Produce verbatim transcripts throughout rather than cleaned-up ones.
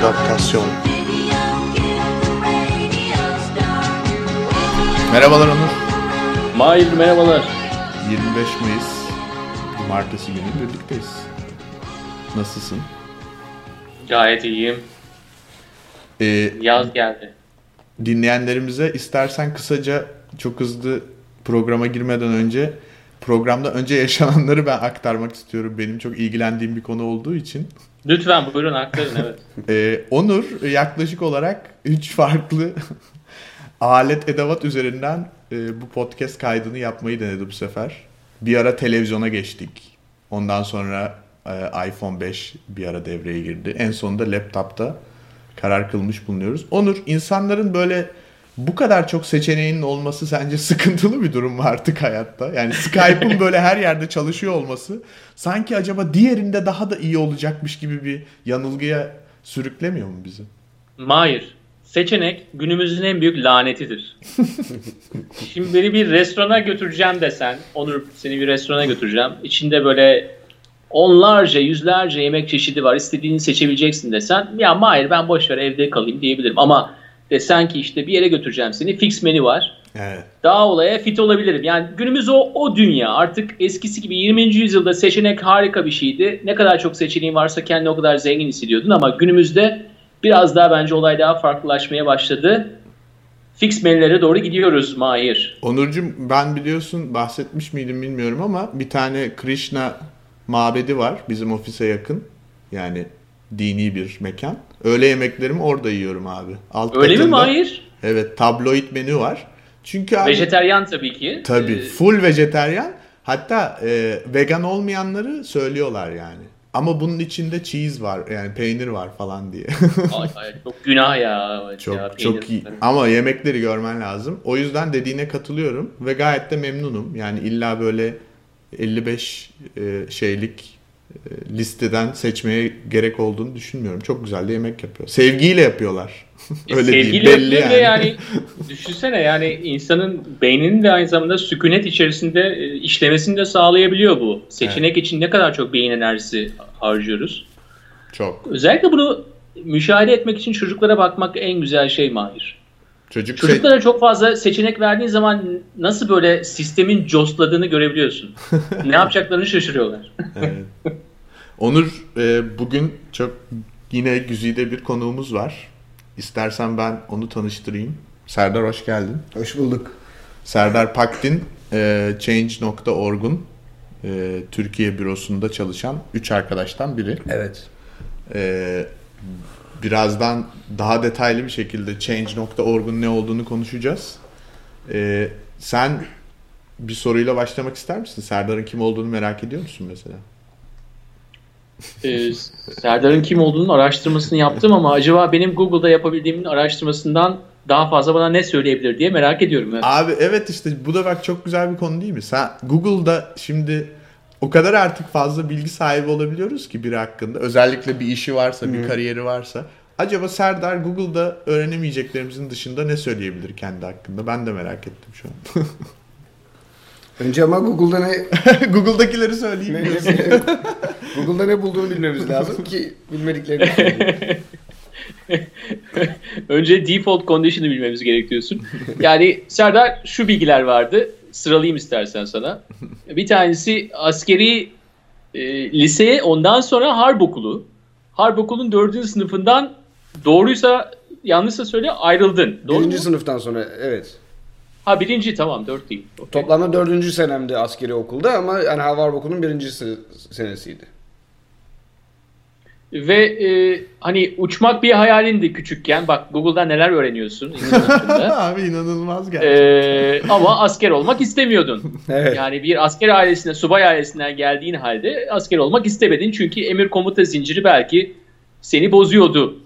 adaptasyon. Merhabalar Onur. Mahir merhabalar. yirmi beş Mayıs Cumartesi günü birlikteyiz. Nasılsın? Gayet iyiyim. Ee, Yaz geldi. Dinleyenlerimize istersen kısaca, çok hızlı programa girmeden önce, programda önce yaşananları ben aktarmak istiyorum. Benim çok ilgilendiğim bir konu olduğu için. Lütfen buyurun aktarın, evet. ee, Onur yaklaşık olarak üç farklı alet edevat üzerinden e, bu podcast kaydını yapmayı denedi bu sefer. Bir ara televizyona geçtik. Ondan sonra e, iPhone beş bir ara devreye girdi. En sonunda laptopta karar kılmış bulunuyoruz. Onur, insanların böyle bu kadar çok seçeneğinin olması sence sıkıntılı bir durum mu artık hayatta? Yani Skype'ın böyle her yerde çalışıyor olması sanki acaba diğerinde daha da iyi olacakmış gibi bir yanılgıya sürüklemiyor mu bizi? Hayır. Seçenek günümüzün en büyük lanetidir. Şimdi beni bir restorana götüreceğim desen, Onur seni bir restorana götüreceğim. İçinde böyle onlarca, yüzlerce yemek çeşidi var. İstediğini seçebileceksin desen, ya Mahir ben boşver evde kalayım diyebilirim. Ama desen ki işte bir yere götüreceğim seni, fix menü var. Evet. Daha olaya fit olabilirim. Yani günümüz o, o dünya. Artık eskisi gibi yirminci yüzyılda seçenek harika bir şeydi. Ne kadar çok seçeneğin varsa kendini o kadar zengin hissediyordun. Ama günümüzde biraz daha bence olay daha farklılaşmaya başladı. Fix menülere doğru gidiyoruz Mahir. Onurcuğum, ben biliyorsun bahsetmiş miydim bilmiyorum ama bir tane Krishna mabedi var bizim ofise yakın. Yani dini bir mekan. Öğle yemeklerimi orada yiyorum abi. Alt öyle katında, mi Mahir? Evet, tabloid menü var. Çünkü abi, vejeteryan tabii ki. Tabii ee... full vejeteryan. Hatta e, vegan olmayanları söylüyorlar yani. Ama bunun içinde cheese var, yani peynir var falan diye. Ay, ay, çok günah ya. Çok ya, çok iyi. Ama yemekleri görmen lazım. O yüzden dediğine katılıyorum ve gayet de memnunum. Yani illa böyle elli beş e, şeylik e, listeden seçmeye gerek olduğunu düşünmüyorum. Çok güzel de yemek yapıyor. Sevgiyle yapıyorlar. E, Öyle sevgiyle değil, belli yani. yani. Düşünsene yani insanın beyninin de aynı zamanda sükunet içerisinde e, işlemesini de sağlayabiliyor bu. Seçenek evet. için ne kadar çok beyin enerjisi harcıyoruz. Çok. Özellikle bunu müşahede etmek için çocuklara bakmak en güzel şey Mahir. Çocuk Çocuklara şey... çok fazla seçenek verdiğin zaman nasıl böyle sistemin jostladığını görebiliyorsun. Ne yapacaklarını şaşırıyorlar. Evet. Onur, e, bugün çok yine güzide bir konuğumuz var. İstersen ben onu tanıştırayım. Serdar, hoş geldin. Hoş bulduk. Serdar Paktin, e, Change nokta org'un e, Türkiye bürosunda çalışan üç arkadaştan biri. Evet. Evet. Birazdan daha detaylı bir şekilde Change nokta org'un ne olduğunu konuşacağız. Ee, sen bir soruyla başlamak ister misin? Serdar'ın kim olduğunu merak ediyor musun mesela? Ee, Serdar'ın kim olduğunun araştırmasını yaptım ama acaba benim Google'da yapabildiğimin araştırmasından daha fazla bana ne söyleyebilir diye merak ediyorum. Yani. Abi evet, işte bu da bak çok güzel bir konu değil mi? Sen Google'da şimdi... O kadar artık fazla bilgi sahibi olabiliyoruz ki biri hakkında. Özellikle bir işi varsa, hmm. bir kariyeri varsa. Acaba Serdar Google'da öğrenemeyeceklerimizin dışında ne söyleyebilir kendi hakkında? Ben de merak ettim şu an. Önce ama Google'da ne... Google'dakileri söyleyeyim. Ne, ne, Google'da ne bulduğunu bilmemiz lazım ki bilmediklerimiz. Önce default condition'ı bilmemiz gerekiyorsun. Yani Serdar şu bilgiler vardı. Sıralayayım istersen sana. Bir tanesi askeri e, liseye, ondan sonra Harp Okulu. Harp Okulu'nun dördüncü sınıfından doğruysa yanlışsa söyle ayrıldın. Doğru birinci mu? Sınıftan sonra evet. Ha birinci tamam dört değil. Okay. Toplamda dördüncü senemdi askeri okulda ama yani Harp Okulu'nun birinci senesiydi. Ve e, hani uçmak bir hayalindi küçükken. Bak Google'da neler öğreniyorsun. Abi inanılmaz gerçekten. E, ama asker olmak istemiyordun. Evet. Yani bir asker ailesinden, subay ailesinden geldiğin halde asker olmak istemedin. Çünkü emir komuta zinciri belki seni bozuyordu.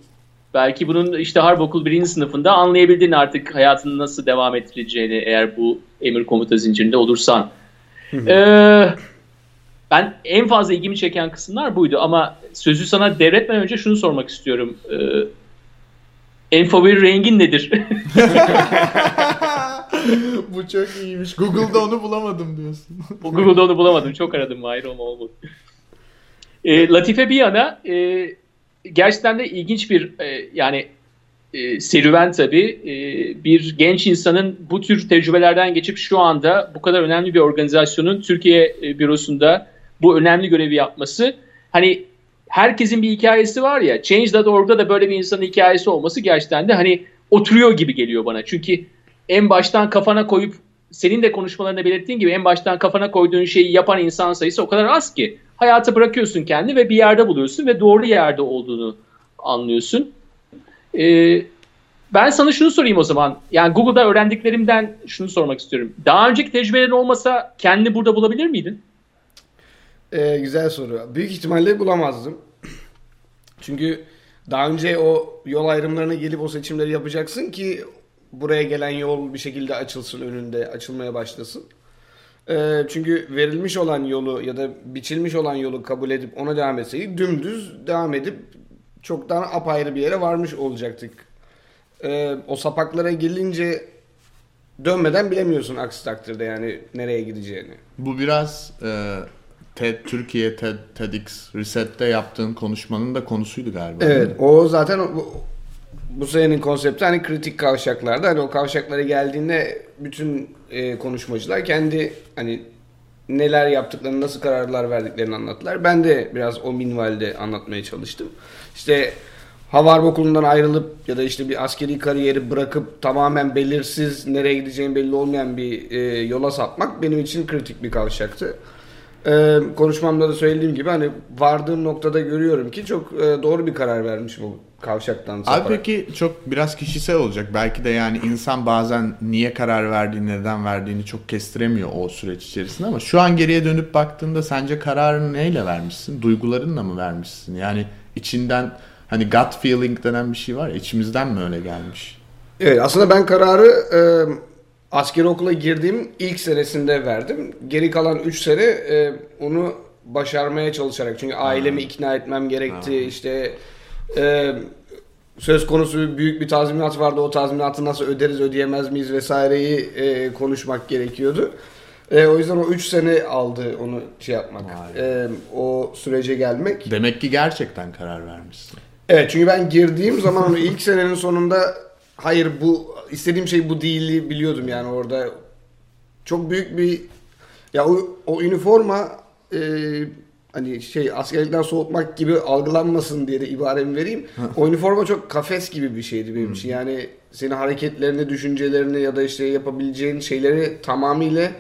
Belki bunun işte Harp Okulu birinci sınıfında anlayabildin artık hayatının nasıl devam ettireceğini eğer bu emir komuta zincirinde olursan. Eee... Ben en fazla ilgimi çeken kısımlar buydu ama sözü sana devretmeden önce şunu sormak istiyorum. Ee, en favori rengin nedir? Bu çok iyiymiş. Google'da onu bulamadım diyorsun. Google'da onu bulamadım. Çok aradım. Hayır, olma olmadı. Ee, Latife bir yana e, gerçekten de ilginç bir e, yani e, serüven tabii. E, bir genç insanın bu tür tecrübelerden geçip şu anda bu kadar önemli bir organizasyonun Türkiye e, bürosunda bu önemli görevi yapması. Hani herkesin bir hikayesi var ya, Change nokta org'da da böyle bir insanın hikayesi olması gerçekten de hani oturuyor gibi geliyor bana. Çünkü en baştan kafana koyup, senin de konuşmalarında belirttiğin gibi, en baştan kafana koyduğun şeyi yapan insan sayısı o kadar az ki. Hayata bırakıyorsun kendini ve bir yerde buluyorsun ve doğru yerde olduğunu anlıyorsun. Ee, ben sana şunu sorayım o zaman. Yani Google'da öğrendiklerimden şunu sormak istiyorum. Daha önceki tecrübelerin olmasa kendini burada bulabilir miydin? Ee, güzel soru. Büyük ihtimalle bulamazdım. Çünkü daha önce o yol ayrımlarına gelip o seçimleri yapacaksın ki buraya gelen yol bir şekilde açılsın önünde, açılmaya başlasın. Ee, çünkü verilmiş olan yolu ya da biçilmiş olan yolu kabul edip ona devam etseydik, dümdüz devam edip çoktan apayrı bir yere varmış olacaktık. Ee, o sapaklara gelince dönmeden bilemiyorsun aksi takdirde yani nereye gideceğini. Bu biraz... E... TED, Türkiye TED, TEDx Reset'te yaptığın konuşmanın da konusuydu galiba. Evet, o zaten bu, bu senenin konsepti hani kritik kavşaklarda. Hani o kavşaklara geldiğinde bütün e, konuşmacılar kendi hani neler yaptıklarını, nasıl kararlar verdiklerini anlattılar. Ben de biraz o minvalde anlatmaya çalıştım. İşte Harp Okulu'ndan ayrılıp ya da işte bir askeri kariyeri bırakıp tamamen belirsiz, nereye gideceğin belli olmayan bir e, yola sapmak benim için kritik bir kavşaktı. Ee, konuşmamda da söylediğim gibi hani vardığım noktada görüyorum ki çok e, doğru bir karar vermiş bu kavşaktan saparak. Abi peki çok biraz kişisel olacak. Belki de yani insan bazen niye karar verdiğini, neden verdiğini çok kestiremiyor o süreç içerisinde ama şu an geriye dönüp baktığında sence kararını neyle vermişsin? Duygularınla mı vermişsin? Yani içinden hani gut feeling denen bir şey var ya, içimizden mi öyle gelmiş? Evet, aslında ben kararı... E, askeri okula girdiğim ilk senesinde verdim. Geri kalan üç sene e, onu başarmaya çalışarak. Çünkü ailemi hmm. ikna etmem gerekti. Hmm. İşte e, söz konusu büyük bir tazminat vardı. O tazminatı nasıl öderiz, ödeyemez miyiz vesaireyi e, konuşmak gerekiyordu. E, o yüzden o üç sene aldı onu şey yapmak. E, o sürece gelmek. Demek ki gerçekten karar vermişsin. Evet, çünkü ben girdiğim zaman ilk senenin sonunda hayır, bu istediğim şey bu değildi biliyordum yani orada. Çok büyük bir ya o, o üniforma e, hani şey askerlikten soğutmak gibi algılanmasın diye de ibaremi vereyim. O üniforma çok kafes gibi bir şeydi benim için. Yani senin hareketlerini, düşüncelerini ya da işte yapabileceğin şeyleri tamamıyla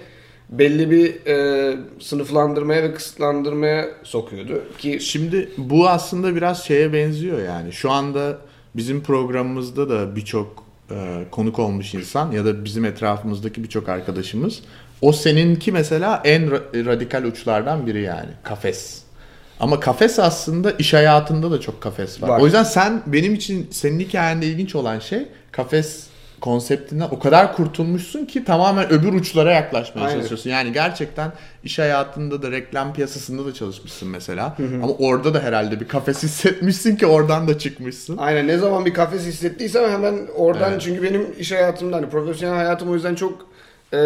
belli bir e, sınıflandırmaya ve kısıtlandırmaya sokuyordu ki şimdi bu aslında biraz şeye benziyor yani. Şu anda bizim programımızda da birçok e, konuk olmuş insan ya da bizim etrafımızdaki birçok arkadaşımız, o seninki mesela en ra- radikal uçlardan biri yani kafes. Ama kafes aslında iş hayatında da çok kafes var. var. O yüzden sen benim için senin hikayende ilginç olan şey kafes konseptinden o kadar kurtulmuşsun ki tamamen öbür uçlara yaklaşmaya Aynen. çalışıyorsun. Yani gerçekten iş hayatında da reklam piyasasında da çalışmışsın mesela. Hı hı. Ama orada da herhalde bir kafes hissetmişsin ki oradan da çıkmışsın. Aynen, ne zaman bir kafes hissettiysem hemen oradan evet. Çünkü benim iş hayatımda hani profesyonel hayatım o yüzden çok e,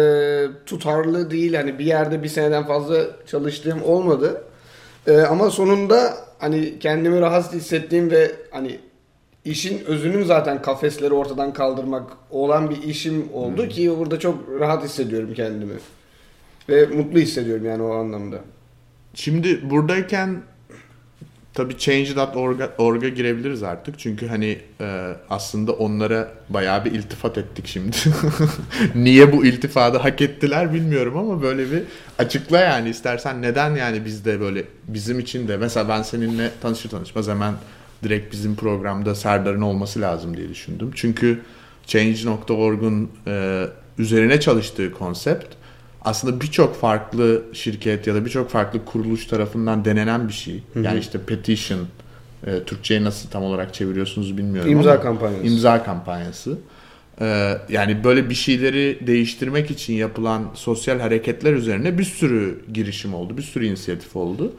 tutarlı değil. Hani bir yerde bir seneden fazla çalıştığım olmadı. E, ama sonunda hani kendimi rahatsız hissettiğim ve hani İşin özünün zaten kafesleri ortadan kaldırmak olan bir işim oldu hmm. ki burada çok rahat hissediyorum kendimi. Ve mutlu hissediyorum yani o anlamda. Şimdi buradayken tabii Change nokta org'a girebiliriz artık. Çünkü hani e, aslında onlara bayağı bir iltifat ettik şimdi. Niye bu iltifadı hak ettiler bilmiyorum ama böyle bir açıkla yani istersen neden yani bizde böyle bizim için de mesela ben seninle tanışır tanışmaz hemen direkt bizim programda Serdar'ın olması lazım diye düşündüm. Çünkü Change nokta org'un e, üzerine çalıştığı konsept aslında birçok farklı şirket ya da birçok farklı kuruluş tarafından denenen bir şey. Hı hı. Yani işte petition, e, Türkçe'ye nasıl tam olarak çeviriyorsunuz bilmiyorum imza ama. İmza kampanyası. İmza kampanyası. E, yani böyle bir şeyleri değiştirmek için yapılan sosyal hareketler üzerine bir sürü girişim oldu, bir sürü inisiyatif oldu.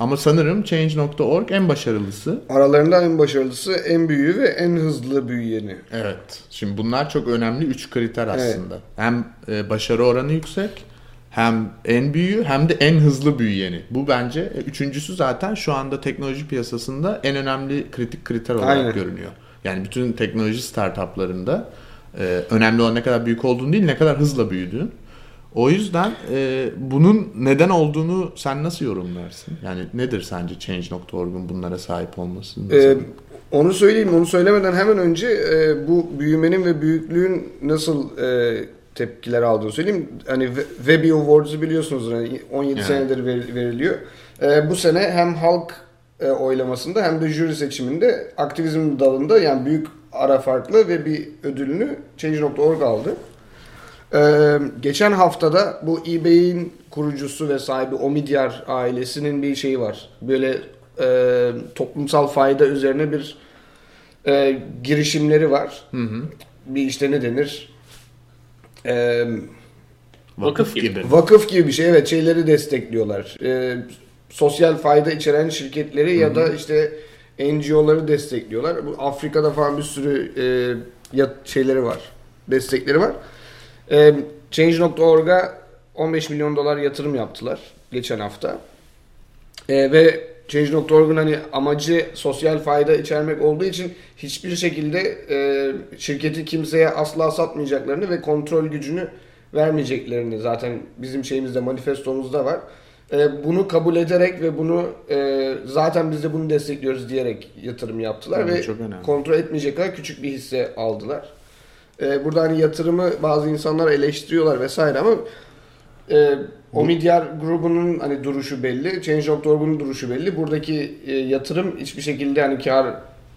Ama sanırım Change nokta org en başarılısı. Aralarında en başarılısı, en büyüğü ve en hızlı büyüyeni. Evet. Şimdi bunlar çok önemli üç kriter aslında. Evet. Hem başarı oranı yüksek, Hem en büyüğü hem de en hızlı büyüyeni. Bu bence üçüncüsü zaten şu anda teknoloji piyasasında en önemli kritik kriter olarak Aynen. görünüyor. Yani bütün teknoloji startuplarında e, önemli olan ne kadar büyük olduğun değil, ne kadar hızla büyüdüğün. O yüzden e, bunun neden olduğunu sen nasıl yorumlarsın? Yani nedir sence Change nokta org'un bunlara sahip olmasının? Ee, onu söyleyeyim. Onu söylemeden hemen önce e, bu büyümenin ve büyüklüğün nasıl e, tepkiler aldığını söyleyeyim. Hani Webby Awards'ı biliyorsunuz. Hani on yedi yani. Senedir veriliyor. E, bu sene hem halk e, oylamasında hem de jüri seçiminde aktivizm dalında yani büyük ara farklı ve bir ödülünü Change nokta org aldı. Ee, geçen haftada bu eBay'in kurucusu ve sahibi Omidyar ailesinin bir şeyi var. Böyle e, toplumsal fayda üzerine bir e, girişimleri var. Hı hı. Bir işte ne denir? E, vakıf gibi. Vakıf gibi bir şey. Evet, şeyleri destekliyorlar. E, sosyal fayda içeren şirketleri hı hı. ya da işte N G O'ları destekliyorlar. Bu Afrika'da falan bir sürü e, yat şeyleri var. Destekleri var. Change nokta org'a on beş milyon dolar yatırım yaptılar geçen hafta e, ve Change nokta org'un hani amacı sosyal fayda içermek olduğu için hiçbir şekilde e, şirketi kimseye asla satmayacaklarını ve kontrol gücünü vermeyeceklerini zaten bizim şeyimizde, manifestomuzda var. E, bunu kabul ederek ve bunu e, zaten biz de bunu destekliyoruz diyerek yatırım yaptılar yani ve kontrol etmeyecek kadar küçük bir hisse aldılar. Burada hani yatırımı bazı insanlar eleştiriyorlar vesaire ama e, Omidyar grubunun hani duruşu belli, Change nokta org'un duruşu belli. Buradaki e, yatırım hiçbir şekilde hani kar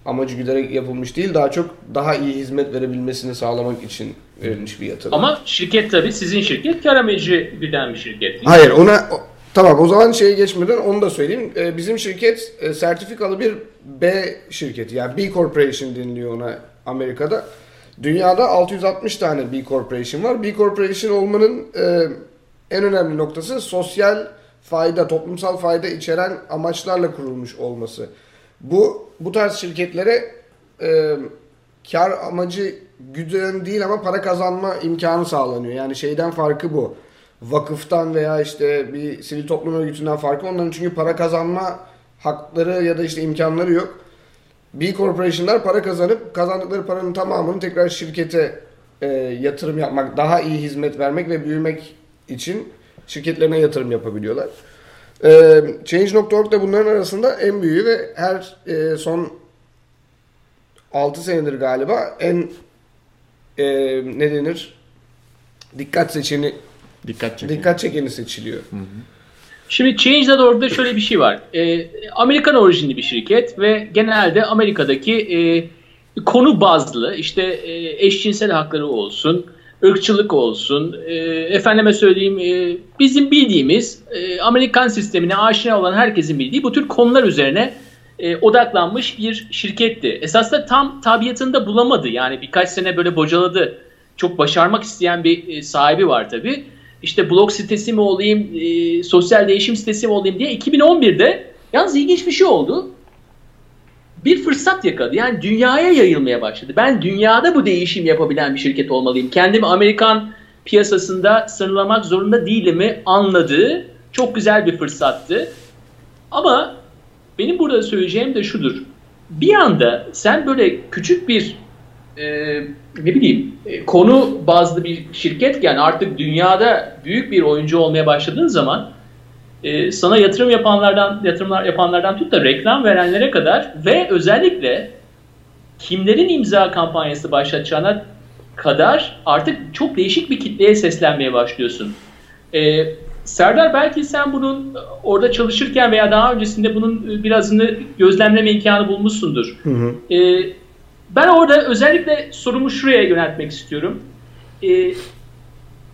amacı güderek yapılmış değil, daha çok daha iyi hizmet verebilmesini sağlamak için verilmiş bir yatırım. Ama şirket tabii sizin şirket kar amacı güden bir şirket değil. Hayır, ona o, tamam o zaman şeye geçmeden onu da söyleyeyim. E, bizim şirket e, sertifikalı bir B şirketi, yani B Corporation deniliyor ona Amerika'da. Dünyada altı yüz altmış tane B Corporation var. B Corporation olmanın e, en önemli noktası sosyal fayda, toplumsal fayda içeren amaçlarla kurulmuş olması. Bu bu tarz şirketlere e, kar amacı güden değil ama para kazanma imkanı sağlanıyor. Yani şeyden farkı bu. Vakıftan veya işte bir sivil toplum örgütünden farkı. Onların çünkü para kazanma hakları ya da işte imkanları yok. B Corporation'lar para kazanıp kazandıkları paranın tamamını tekrar şirkete e, yatırım yapmak, daha iyi hizmet vermek ve büyümek için şirketlerine yatırım yapabiliyorlar. E, Change nokta org da bunların arasında en büyüğü ve her e, son altı senedir galiba en e, ne denir? Dikkat seçeni dikkat çekeni, dikkat çekeni seçiliyor. Hı hı. Şimdi Change nokta org'da şöyle bir şey var. E, Amerikan orijinli bir şirket ve genelde Amerika'daki e, konu bazlı işte e, eşcinsel hakları olsun, ırkçılık olsun, e, efendime söyleyeyim e, bizim bildiğimiz e, Amerikan sistemine aşina olan herkesin bildiği bu tür konular üzerine e, odaklanmış bir şirketti. Esasında tam tabiatında bulamadı yani birkaç sene böyle bocaladı. Çok başarmak isteyen bir e, sahibi var tabii. İşte blog sitesi mi olayım, e, sosyal değişim sitesi mi olayım diye iki bin on birde yalnız ilginç bir şey oldu. Bir fırsat yakaladı. Yani dünyaya yayılmaya başladı. Ben dünyada bu değişim yapabilen bir şirket olmalıyım. Kendimi Amerikan piyasasında sınırlamak zorunda değilimi anladığı çok güzel bir fırsattı. Ama benim burada söyleyeceğim de şudur. Bir anda sen böyle küçük bir... Ee, ne bileyim konu bazlı bir şirketken artık dünyada büyük bir oyuncu olmaya başladığın zaman e, sana yatırım yapanlardan yatırımlar yapanlardan tut da reklam verenlere kadar ve özellikle kimlerin imza kampanyası başlatacağına kadar artık çok değişik bir kitleye seslenmeye başlıyorsun. E, Serdar, belki sen bunun orada çalışırken veya daha öncesinde bunun birazını gözlemleme imkanı bulmuşsundur. Hı hı. E, Ben orada özellikle sorumu şuraya yöneltmek istiyorum. Ee,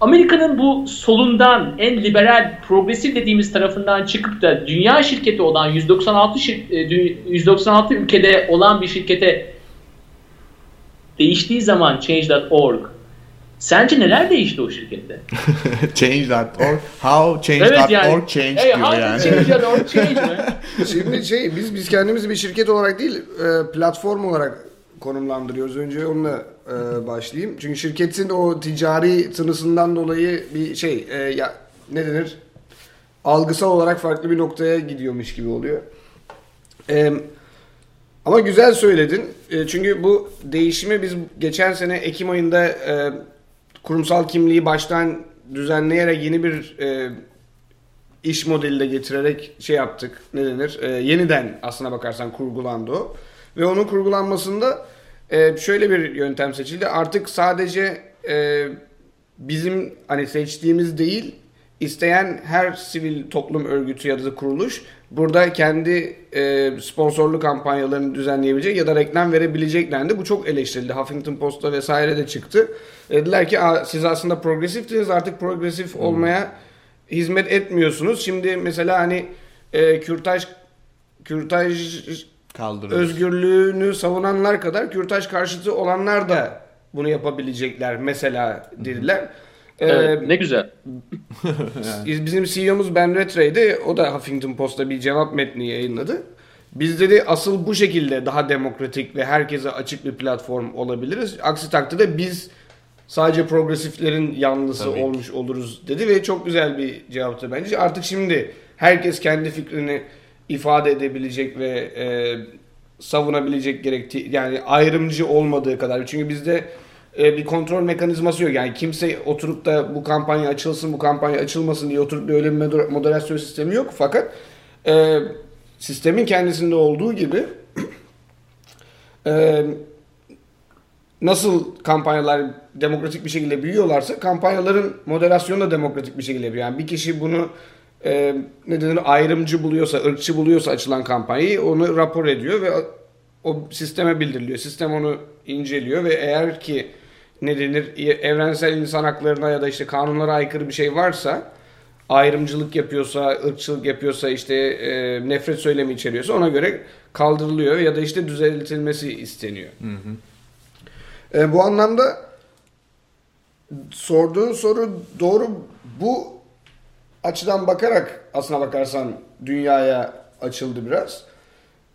Amerika'nın bu solundan, en liberal, progresif dediğimiz tarafından çıkıp da dünya şirketi olan yüz doksan altı, şir- yüz doksan altı ülkede olan bir şirkete değiştiği zaman Change nokta org, sence neler değişti o şirkette? Change nokta org, how Change nokta org evet yani, change evet, diyor yani. Change nokta org change mi? Şimdi şey, biz, biz kendimizi bir şirket olarak değil, platform olarak konumlandırıyoruz. Önce onunla e, başlayayım. Çünkü şirketin o ticari tınısından dolayı bir şey e, ya, ne denir? Algısal olarak farklı bir noktaya gidiyormuş gibi oluyor. Ee, ama güzel söyledin. E, çünkü bu değişimi biz geçen sene Ekim ayında e, kurumsal kimliği baştan düzenleyerek yeni bir e, iş modeli de getirerek şey yaptık. Ne denir? E, yeniden aslına bakarsan kurgulandı o. Ve onun kurgulanmasında e, şöyle bir yöntem seçildi. Artık sadece e, bizim hani seçtiğimiz değil, İsteyen her sivil toplum örgütü ya da kuruluş burada kendi e, sponsorlu kampanyalarını düzenleyebilecek ya da reklam verebileceklendi. Bu çok eleştirildi. Huffington Post'ta vesaire de çıktı. Dediler ki siz aslında progresiftiniz, artık progresif olmaya hmm. hizmet etmiyorsunuz. Şimdi mesela hani e, kürtaj kürtaj özgürlüğünü savunanlar kadar kürtaj karşıtı olanlar da bunu yapabilecekler mesela dediler. Hmm. Evet, ee, ne güzel. Bizim C E O'muz Ben Retra'ydı. O da Huffington Post'ta bir cevap metni yayınladı. Biz dedi asıl bu şekilde daha demokratik ve herkese açık bir platform olabiliriz. Aksi takdirde biz sadece progresiflerin yanlısı Tabii. olmuş oluruz dedi ve çok güzel bir cevaptı bence. Artık şimdi herkes kendi fikrini ifade edebilecek ve e, savunabilecek gerektiği, yani ayrımcı olmadığı kadar. Çünkü bizde bir kontrol mekanizması yok. Yani kimse oturup da bu kampanya açılsın, bu kampanya açılmasın diye oturup da öyle bir moderasyon sistemi yok. Fakat e, sistemin kendisinde olduğu gibi e, nasıl kampanyalar demokratik bir şekilde büyüyorlarsa kampanyaların moderasyonu da demokratik bir şekilde büyüyor. Yani bir kişi bunu e, ne denir, ayrımcı buluyorsa, ırkçı buluyorsa açılan kampanyayı onu rapor ediyor ve o sisteme bildiriliyor. Sistem onu inceliyor ve eğer ki ne denir, evrensel insan haklarına ya da işte kanunlara aykırı bir şey varsa, ayrımcılık yapıyorsa, ırkçılık yapıyorsa, işte e, nefret söylemi içeriyorsa ona göre kaldırılıyor ya da işte düzeltilmesi isteniyor. Hı hı. E, bu anlamda sorduğun soru doğru. Bu açıdan bakarak aslına bakarsan dünyaya açıldı biraz.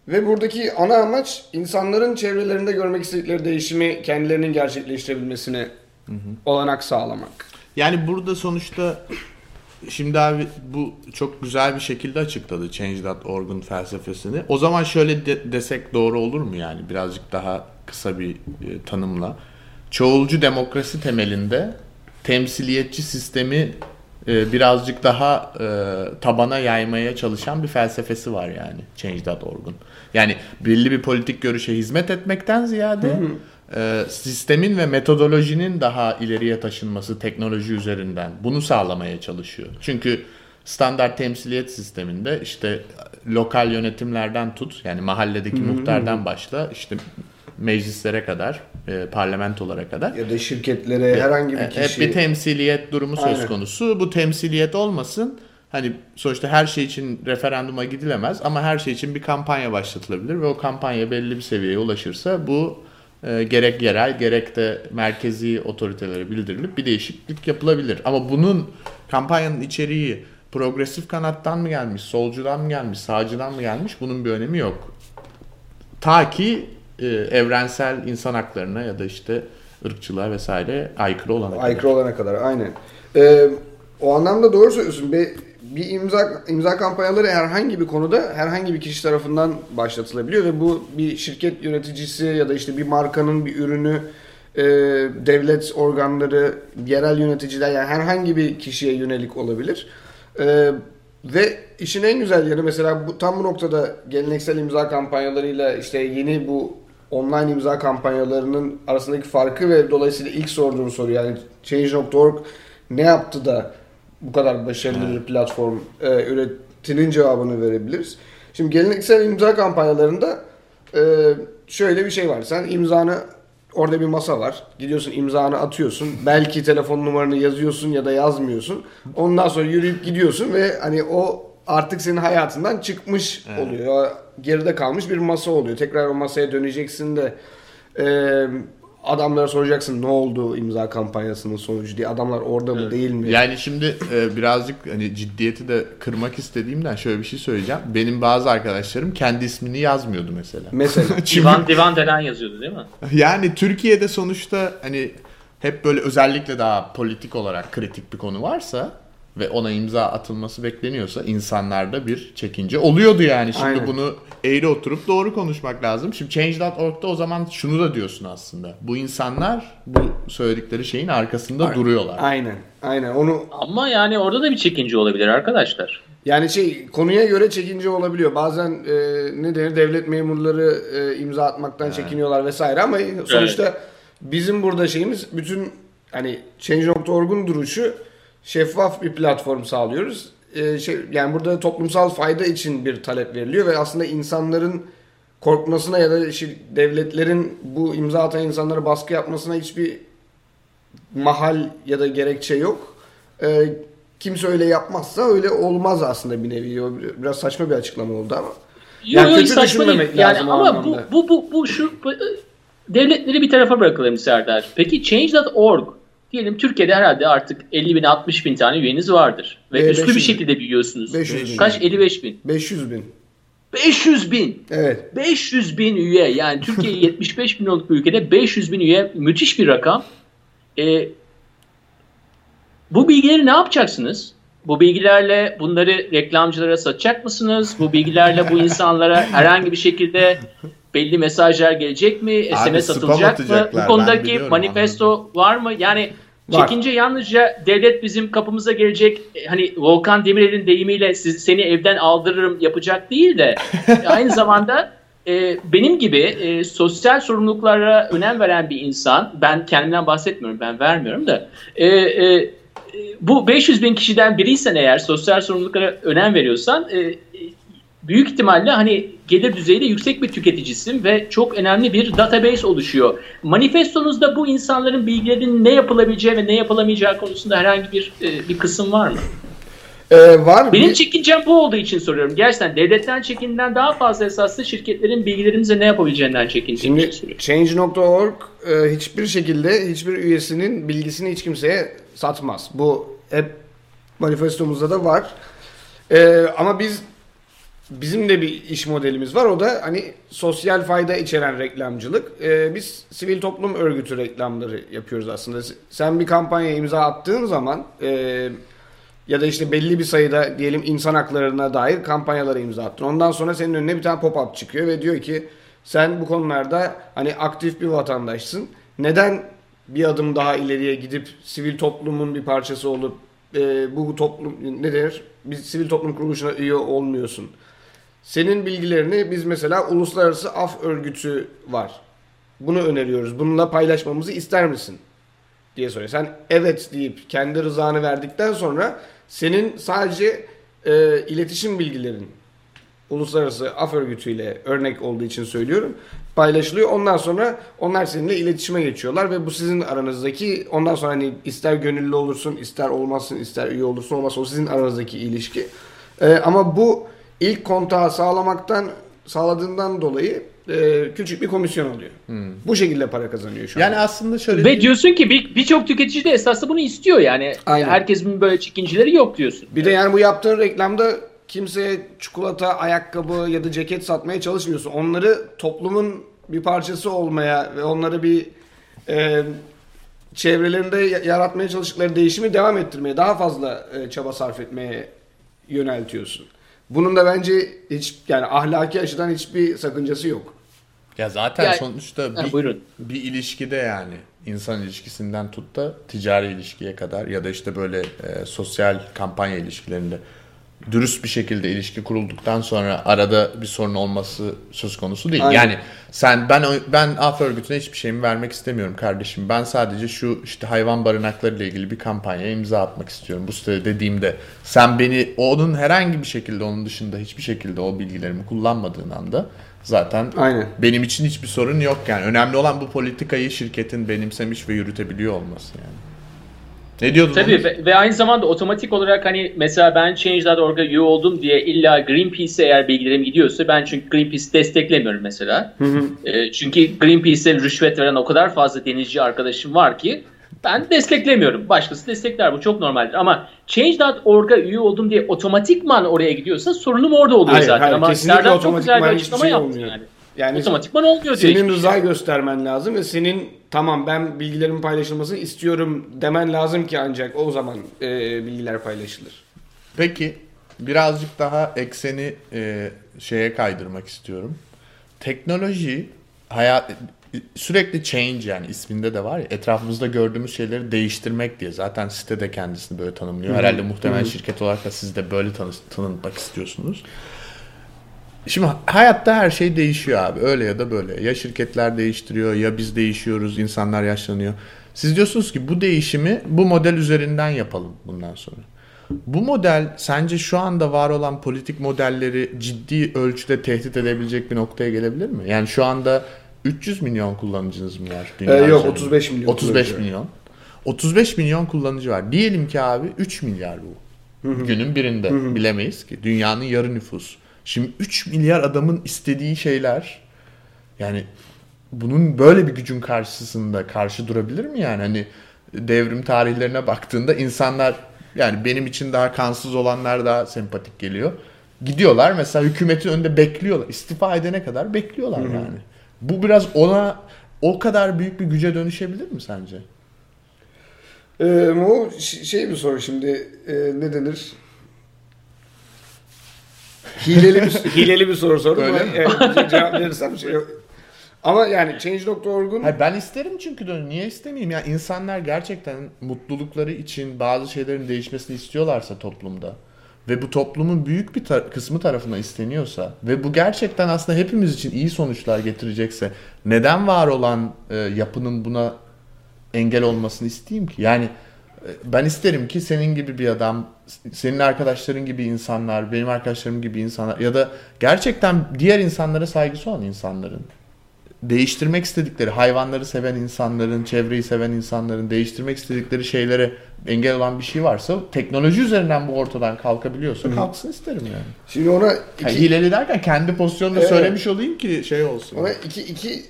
Ve buradaki ana amaç insanların çevrelerinde görmek istedikleri değişimi kendilerinin gerçekleştirebilmesine hı hı. olanak sağlamak. Yani burada sonuçta şimdi abi bu çok güzel bir şekilde açıkladı Change nokta org'un felsefesini. O zaman şöyle de desek doğru olur mu yani birazcık daha kısa bir e, tanımla? Çoğulcu demokrasi temelinde temsiliyetçi sistemi e, birazcık daha e, tabana yaymaya çalışan bir felsefesi var yani Change nokta org'un. Yani belli bir politik görüşe hizmet etmekten ziyade hı hı. E, sistemin ve metodolojinin daha ileriye taşınması teknoloji üzerinden bunu sağlamaya çalışıyor. Çünkü standart temsiliyet sisteminde işte lokal yönetimlerden tut, yani mahalledeki hı hı. muhtardan başla işte meclislere kadar, e, parlamentolara kadar. Ya da şirketlere ya, herhangi bir kişi. Hep bir temsiliyet durumu söz Aynen. konusu. Bu temsiliyet olmasın. Hani sonuçta her şey için referanduma gidilemez ama her şey için bir kampanya başlatılabilir ve o kampanya belli bir seviyeye ulaşırsa bu e, gerek yerel gerek de merkezi otoritelere bildirilip bir değişiklik yapılabilir. Ama bunun kampanyanın içeriği progresif kanattan mı gelmiş, solcudan mı gelmiş, sağcıdan mı gelmiş bunun bir önemi yok. Ta ki e, evrensel insan haklarına ya da işte ırkçılığa vesaire aykırı olana kadar. Aykırı olana kadar aynen. Ee, o anlamda doğru söylüyorsun. Bir... Bir imza imza kampanyaları herhangi bir konuda herhangi bir kişi tarafından başlatılabiliyor ve bu bir şirket yöneticisi ya da işte bir markanın bir ürünü, e, devlet organları, yerel yöneticiler, yani herhangi bir kişiye yönelik olabilir. E, ve işin en güzel yanı mesela bu, tam bu noktada geleneksel imza kampanyalarıyla işte yeni bu online imza kampanyalarının arasındaki farkı ve dolayısıyla ilk sorduğum soru yani Change nokta org ne yaptı da bu kadar başarılı hmm. bir platform e, üretinin cevabını verebiliriz. Şimdi geleneksel imza kampanyalarında e, şöyle bir şey var. Sen imzanı, orada bir masa var. Gidiyorsun imzanı atıyorsun. Belki telefon numaranı yazıyorsun ya da yazmıyorsun. Ondan sonra yürüyüp gidiyorsun ve hani o artık senin hayatından çıkmış hmm. oluyor. Geride kalmış bir masa oluyor. Tekrar o masaya döneceksin de e, adamlara soracaksın ne oldu imza kampanyasının sonucu diye. Adamlar orada mı evet. değil mi? Yani şimdi e, birazcık hani ciddiyeti de kırmak istediğimden şöyle bir şey söyleyeceğim. Benim bazı arkadaşlarım kendi ismini yazmıyordu mesela. Mesela. Çünkü... Divan, Divan Delen yazıyordu değil mi? Yani Türkiye'de sonuçta hani hep böyle özellikle daha politik olarak kritik bir konu varsa ve ona imza atılması bekleniyorsa insanlarda bir çekince oluyordu yani. Şimdi aynen, bunu eğri oturup doğru konuşmak lazım. Şimdi Change nokta org'da o zaman şunu da diyorsun aslında. Bu insanlar bu söyledikleri şeyin arkasında aynen, duruyorlar. Aynen. Aynen. Onu ama yani orada da bir çekince olabilir arkadaşlar. Yani şey, konuya göre çekince olabiliyor. Bazen e, ne denir, devlet memurları e, imza atmaktan yani çekiniyorlar vesaire ama sonuçta evet, bizim burada şeyimiz, bütün hani Change nokta org'un duruşu, şeffaf bir platform sağlıyoruz. Ee, şey, yani burada toplumsal fayda için bir talep veriliyor ve aslında insanların korkmasına ya da işte devletlerin bu imza atan insanlara baskı yapmasına hiçbir mahal ya da gerekçe yok. Ee, kimse öyle yapmazsa öyle olmaz aslında bir nevi. Biraz saçma bir açıklama oldu ama. Yo, yani yo, kötü düşünmemek yani lazım ama bu, bu, bu, bu şu devletleri bir tarafa bırakalım Serdar. Peki Change nokta org diyelim, Türkiye'de herhalde artık elli bin altmış bin tane üyeniz vardır. Ve e, üstü bir şekilde büyüyorsunuz. Kaç? elli beş bin. beş yüz bin. beş yüz bin. Evet. beş yüz bin üye. Yani Türkiye yetmiş beş milyonluk bir ülkede beş yüz bin üye. Müthiş bir rakam. E, bu bilgileri ne yapacaksınız? Bu bilgilerle bunları reklamcılara satacak mısınız? Bu bilgilerle bu insanlara herhangi bir şekilde belli mesajlar gelecek mi? S M S atılacak mı? Bu konudaki manifesto anladım, var mı? Yani var. Çekince yalnızca devlet bizim kapımıza gelecek, hani Volkan Demirel'in deyimiyle siz, seni evden aldırırım yapacak değil de aynı zamanda e, benim gibi e, sosyal sorumluluklara önem veren bir insan, ben kendimden bahsetmiyorum, ben vermiyorum da e, e, bu beş yüz bin kişiden biriysen eğer, sosyal sorumluluklara önem veriyorsan e, büyük ihtimalle hani gelir düzeyinde yüksek bir tüketicisin ve çok önemli bir database oluşuyor. Manifestonuzda bu insanların bilgilerinin ne yapılabileceği ve ne yapılamayacağı konusunda herhangi bir e, bir kısım var mı? Ee, var. Benim bir... çekincem bu olduğu için soruyorum. Gerçekten devletten çekinden daha fazla esaslı şirketlerin bilgilerimize ne yapabileceğinden çekincem. Şimdi Change nokta org e, hiçbir şekilde hiçbir üyesinin bilgisini hiç kimseye satmaz. Bu hep manifestomuzda da var. E, ama biz Bizim de bir iş modelimiz var. O da hani sosyal fayda içeren reklamcılık. Ee, biz sivil toplum örgütü reklamları yapıyoruz aslında. Sen bir kampanyaya imza attığın zaman e, ya da işte belli bir sayıda diyelim insan haklarına dair kampanyalara imza attın. Ondan sonra senin önüne bir tane pop-up çıkıyor ve diyor ki sen bu konularda hani aktif bir vatandaşsın. Neden bir adım daha ileriye gidip sivil toplumun bir parçası olup e, bu toplum ne der? Biz sivil toplum kuruluşuna üye olmuyorsun. Senin bilgilerini biz mesela Uluslararası Af Örgütü var. Bunu öneriyoruz. Bununla paylaşmamızı ister misin? Diye soruyor. Sen evet deyip kendi rızanı verdikten sonra senin sadece e, iletişim bilgilerin Uluslararası Af Örgütü ile örnek olduğu için söylüyorum, paylaşılıyor. Ondan sonra onlar seninle iletişime geçiyorlar ve bu sizin aranızdaki, ondan sonra hani ister gönüllü olursun, ister olmazsın, ister üye olursun, olmazsa o sizin aranızdaki ilişki. E, ama bu İlk kontağı sağlamaktan sağladığından dolayı e, küçük bir komisyon alıyor. Hmm. Bu şekilde para kazanıyor şu an. Yani aslında şöyle. Ve diyorsun ki birçok bir tüketici de esasında bunu istiyor yani. Aynen. Herkesin böyle çekincileri yok diyorsun. Bir de yani bu yaptığın reklamda kimseye çikolata, ayakkabı ya da ceket satmaya çalışmıyorsun. Onları toplumun bir parçası olmaya ve onları bir e, çevrelerinde yaratmaya çalıştıkları değişimi devam ettirmeye, daha fazla e, çaba sarf etmeye yöneltiyorsun. Bunun da bence hiç yani ahlaki açıdan hiçbir sakıncası yok. Ya zaten yani, sonuçta bir, yani bir ilişkide yani insan ilişkisinden tut da ticari ilişkiye kadar ya da işte böyle e, sosyal kampanya ilişkilerinde dürüst bir şekilde ilişki kurulduktan sonra arada bir sorun olması söz konusu değil. Aynen. Yani sen ben ben af örgütüne hiçbir şeyimi vermek istemiyorum kardeşim. Ben sadece şu işte hayvan barınakları ile ilgili bir kampanyaya imza atmak istiyorum. Bu sitede dediğimde sen beni onun herhangi bir şekilde onun dışında hiçbir şekilde o bilgilerimi kullanmadığın anda zaten aynen, benim için hiçbir sorun yok yani. Önemli olan bu politikayı şirketin benimsemiş ve yürütebiliyor olması yani. Ne diyordun? Tabii ve, ve aynı zamanda otomatik olarak hani mesela ben Change nokta org'a üye oldum diye illa Greenpeace'e eğer bilgilerim gidiyorsa, ben çünkü Greenpeace'i desteklemiyorum mesela. Hı hı. E, çünkü Greenpeace'e rüşvet veren o kadar fazla denizci arkadaşım var ki ben desteklemiyorum. Başkası destekler, bu çok normaldir ama Change nokta org'a üye oldum diye otomatikman oraya gidiyorsa sorunum orada oluyor hayır, zaten hayır, ama Serdar çok güzel bir açıklama şey yaptı yani. Yani otomatikman olmuyor. Senin rıza şey. göstermen lazım ve senin tamam ben bilgilerimin paylaşılmasını istiyorum demen lazım ki ancak o zaman e, bilgiler paylaşılır. Peki birazcık daha ekseni e, şeye kaydırmak istiyorum. Teknoloji hayat sürekli change, yani isminde de var ya, etrafımızda gördüğümüz şeyleri değiştirmek diye. Zaten site de kendisini böyle tanımlıyor. Hı-hı. Herhalde muhtemelen Hı-hı. şirket olarak da siz de böyle tanı- tanıtmak istiyorsunuz. Şimdi hayatta her şey değişiyor abi. Öyle ya da böyle. Ya şirketler değiştiriyor, ya biz değişiyoruz, insanlar yaşlanıyor. Siz diyorsunuz ki bu değişimi bu model üzerinden yapalım bundan sonra. Bu model sence şu anda var olan politik modelleri ciddi ölçüde tehdit edebilecek bir noktaya gelebilir mi? Yani şu anda üç yüz milyon kullanıcınız mı var? Ee, yok üzerinde? otuz beş milyon. otuz beş milyon. otuz beş milyon kullanıcı var. Diyelim ki abi üç milyar bu. Hı-hı. Günün birinde. Hı-hı. Bilemeyiz ki. Dünyanın yarı nüfusu. Şimdi üç milyar adamın istediği şeyler, yani bunun böyle bir gücün karşısında karşı durabilir mi yani? Hani devrim tarihlerine baktığında insanlar, yani benim için daha kansız olanlar daha sempatik geliyor. Gidiyorlar mesela hükümetin önünde bekliyorlar. İstifa edene kadar bekliyorlar Hı-hı. yani. Bu biraz ona o kadar büyük bir güce dönüşebilir mi sence? Ee, o şey bir soru şimdi ee, ne denir? Hileli bir, hileli bir soru sordum. Öyle mi? Evet, cevap verirsem şey yok. Ama yani Change nokta org'un... Hayır, ben isterim çünkü de niye istemeyeyim? Yani insanlar gerçekten mutlulukları için bazı şeylerin değişmesini istiyorlarsa toplumda ve bu toplumun büyük bir tar- kısmı tarafından isteniyorsa ve bu gerçekten aslında hepimiz için iyi sonuçlar getirecekse neden var olan e, yapının buna engel olmasını isteyeyim ki? Yani ben isterim ki senin gibi bir adam, senin arkadaşların gibi insanlar, benim arkadaşlarım gibi insanlar ya da gerçekten diğer insanlara saygısı olan insanların, değiştirmek istedikleri, hayvanları seven insanların, çevreyi seven insanların değiştirmek istedikleri şeylere engel olan bir şey varsa, teknoloji üzerinden bu ortadan kalkabiliyorsa Hı-hı. kalksın isterim yani. Şimdi ona iki... yani hileli derken kendi pozisyonunu evet. söylemiş olayım ki şey olsun. Ona iki, iki,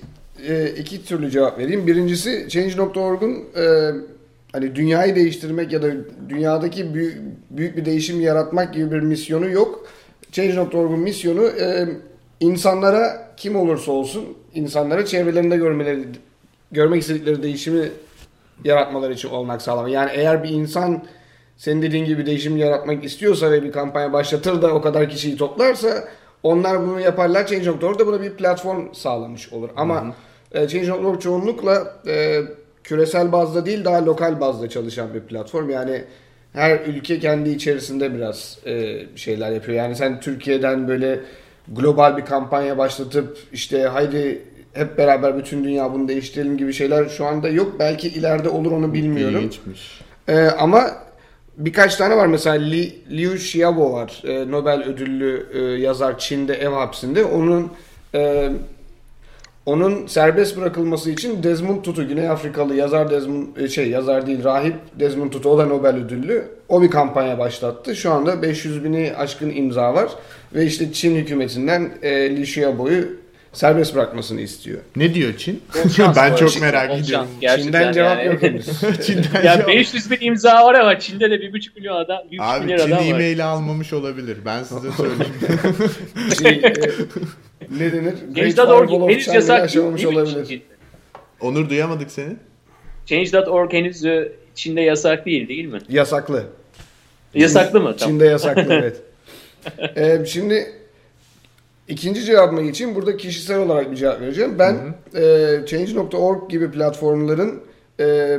iki türlü cevap vereyim. Birincisi Change nokta org'un e... hani dünyayı değiştirmek ya da dünyadaki büyük, büyük bir değişim yaratmak gibi bir misyonu yok. Change nokta org'un misyonu e, insanlara kim olursa olsun insanlara çevrelerinde görmeleri, görmek istedikleri değişimi yaratmaları için olanak sağlamak. Yani eğer bir insan senin dediğin gibi değişim yaratmak istiyorsa ve bir kampanya başlatır da o kadar kişiyi toplarsa onlar bunu yaparlar. Change nokta org da buna bir platform sağlamış olur. Ama e, Change nokta org çoğunlukla e, küresel bazda değil daha lokal bazda çalışan bir platform. Yani her ülke kendi içerisinde biraz e, şeyler yapıyor. Yani sen Türkiye'den böyle global bir kampanya başlatıp işte haydi hep beraber bütün dünya bunu değiştirelim gibi şeyler şu anda yok. Belki ileride olur, onu bilmiyorum. E, ama birkaç tane var. Mesela Li, Liu Xiaobo var. E, Nobel ödüllü e, yazar, Çin'de ev hapsinde. Onun... E, Onun serbest bırakılması için Desmond Tutu, Güney Afrikalı yazar Desmond şey yazar değil rahip Desmond Tutu, o da Nobel ödüllü. O bir kampanya başlattı. Şu anda beş yüz bini aşkın imza var ve işte Çin hükümetinden e, Liu Xiaobo'yu serbest bırakmasını istiyor. Ne diyor Çin? Ben çok merak ediyorum. Çin'den cevap yok henüz. Ya beş yüz bin imza var ama Çin'de de bir buçuk milyon adam, bir buçuk milyar adam var. Abi Çin e-maili almamış olabilir. Ben size söyleyeyim. Şey, e, ne denir? Change nokta org henüz yasak değil. Onur, duyamadık seni. Change nokta org henüz Çin'de yasak değil değil mi? Yasaklı. Yasaklı mı? Çin'de yasaklı, evet. ee, şimdi İkinci cevabıma geçeyim. Burada kişisel olarak bir cevap vereceğim. Ben e, Change nokta org gibi platformların e,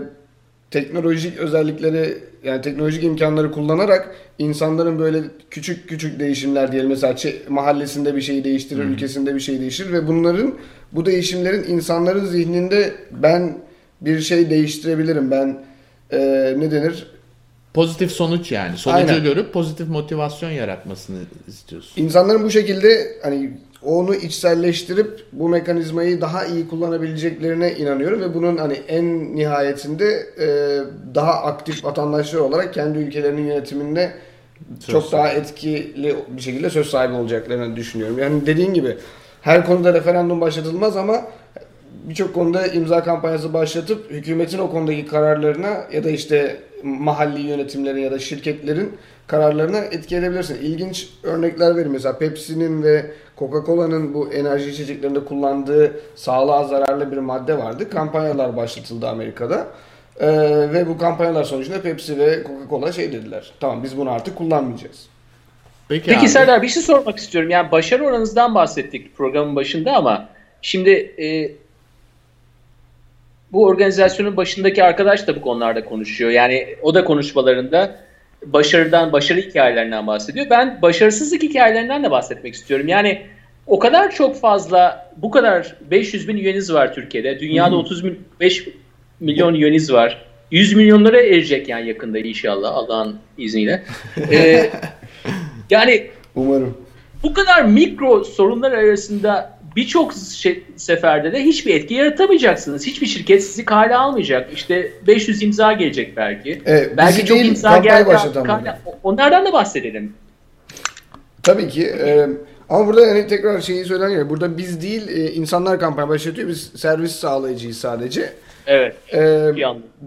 teknolojik özellikleri, yani teknolojik imkanları kullanarak insanların böyle küçük küçük değişimler diyelim. Mesela ç- mahallesinde bir şeyi değiştirir, Hı-hı. ülkesinde bir şeyi değiştirir ve bunların, bu değişimlerin insanların zihninde ben bir şey değiştirebilirim. Ben e, ne denir? Pozitif sonuç yani. Sonucu Aynen. görüp pozitif motivasyon yaratmasını istiyorsun. İnsanların bu şekilde hani onu içselleştirip bu mekanizmayı daha iyi kullanabileceklerine inanıyorum ve bunun hani en nihayetinde e, daha aktif vatandaşlar olarak kendi ülkelerinin yönetiminde söz çok sahibi. Daha etkili bir şekilde söz sahibi olacaklarını düşünüyorum. Yani dediğin gibi her konuda referandum başlatılmaz ama birçok konuda imza kampanyası başlatıp hükümetin o konudaki kararlarına ya da işte mahalli yönetimlerin ya da şirketlerin kararlarına etki edebilirsin. İlginç örnekler vereyim. Mesela Pepsi'nin ve Coca-Cola'nın bu enerji içeceklerinde kullandığı sağlığa zararlı bir madde vardı. Kampanyalar başlatıldı Amerika'da. Ee, ve bu kampanyalar sonucunda Pepsi ve Coca-Cola şey dediler. Tamam, biz bunu artık kullanmayacağız. Peki, Peki Serdar, bir şey sormak istiyorum. Yani başarı oranınızdan bahsettik programın başında ama şimdi e, bu organizasyonun başındaki arkadaş da bu konularda konuşuyor. Yani o da konuşmalarında başarıdan, başarı hikayelerinden bahsediyor. Ben başarısızlık hikayelerinden de bahsetmek istiyorum. Yani o kadar çok fazla, bu kadar beş yüz bin üyeniz var Türkiye'de. Dünyada hmm. otuz bin, beş milyon üyeniz var. yüz milyonlara erecek yani yakında inşallah Allah'ın izniyle. Ee, yani umarım. Bu kadar mikro sorunlar arasında birçok şey, seferde de hiçbir etki yaratamayacaksınız. Hiçbir şirket sizi kale almayacak. İşte beş yüz imza gelecek belki. Ee, belki çok imza geldi. Kale, onlardan da bahsedelim. Tabii ki. E, ama burada yani tekrar şeyi söyleniyor. Burada biz değil, e, insanlar kampanya başlatıyor. Biz servis sağlayıcıyız sadece. Evet. E,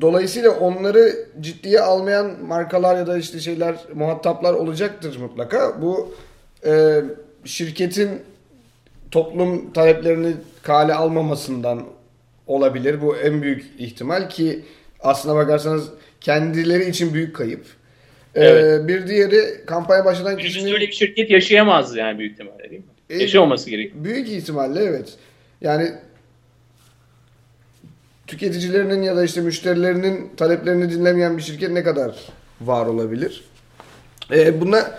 dolayısıyla onları ciddiye almayan markalar ya da işte şeyler, muhataplar olacaktır mutlaka. Bu e, şirketin toplum taleplerini kale almamasından olabilir. Bu en büyük ihtimal ki aslına bakarsanız kendileri için büyük kayıp. Evet. Ee, bir diğeri kampanya başlayan kişinin... Böyle bir şirket yaşayamaz yani büyük ihtimalle, değil mi? E, Yaşayamaması gerekiyor. Büyük ihtimalle evet. Yani tüketicilerinin ya da işte müşterilerinin taleplerini dinlemeyen bir şirket ne kadar var olabilir? Ee, buna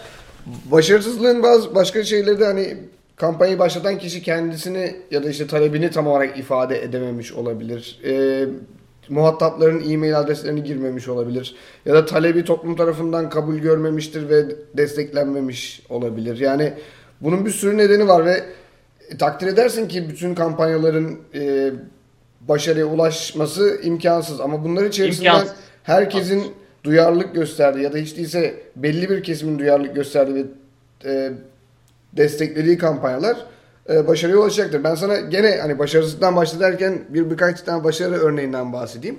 başarısızlığın bazı başka şeyleri de hani... Kampanyayı başlatan kişi kendisini ya da işte talebini tam olarak ifade edememiş olabilir. E, muhatapların e-mail adreslerini girmemiş olabilir. Ya da talebi toplum tarafından kabul görmemiştir ve desteklenmemiş olabilir. Yani bunun bir sürü nedeni var ve e, takdir edersin ki bütün kampanyaların e, başarıya ulaşması imkansız. Ama bunlar içerisinden imkansız. Herkesin duyarlılık gösterdiği ya da hiç değilse belli bir kesimin duyarlılık gösterdiği ve e, desteklediği kampanyalar e, başarıya ulaşacaktır. Ben sana gene hani başarısızlıktan bahsederken bir birkaç tane başarı örneğinden bahsedeyim.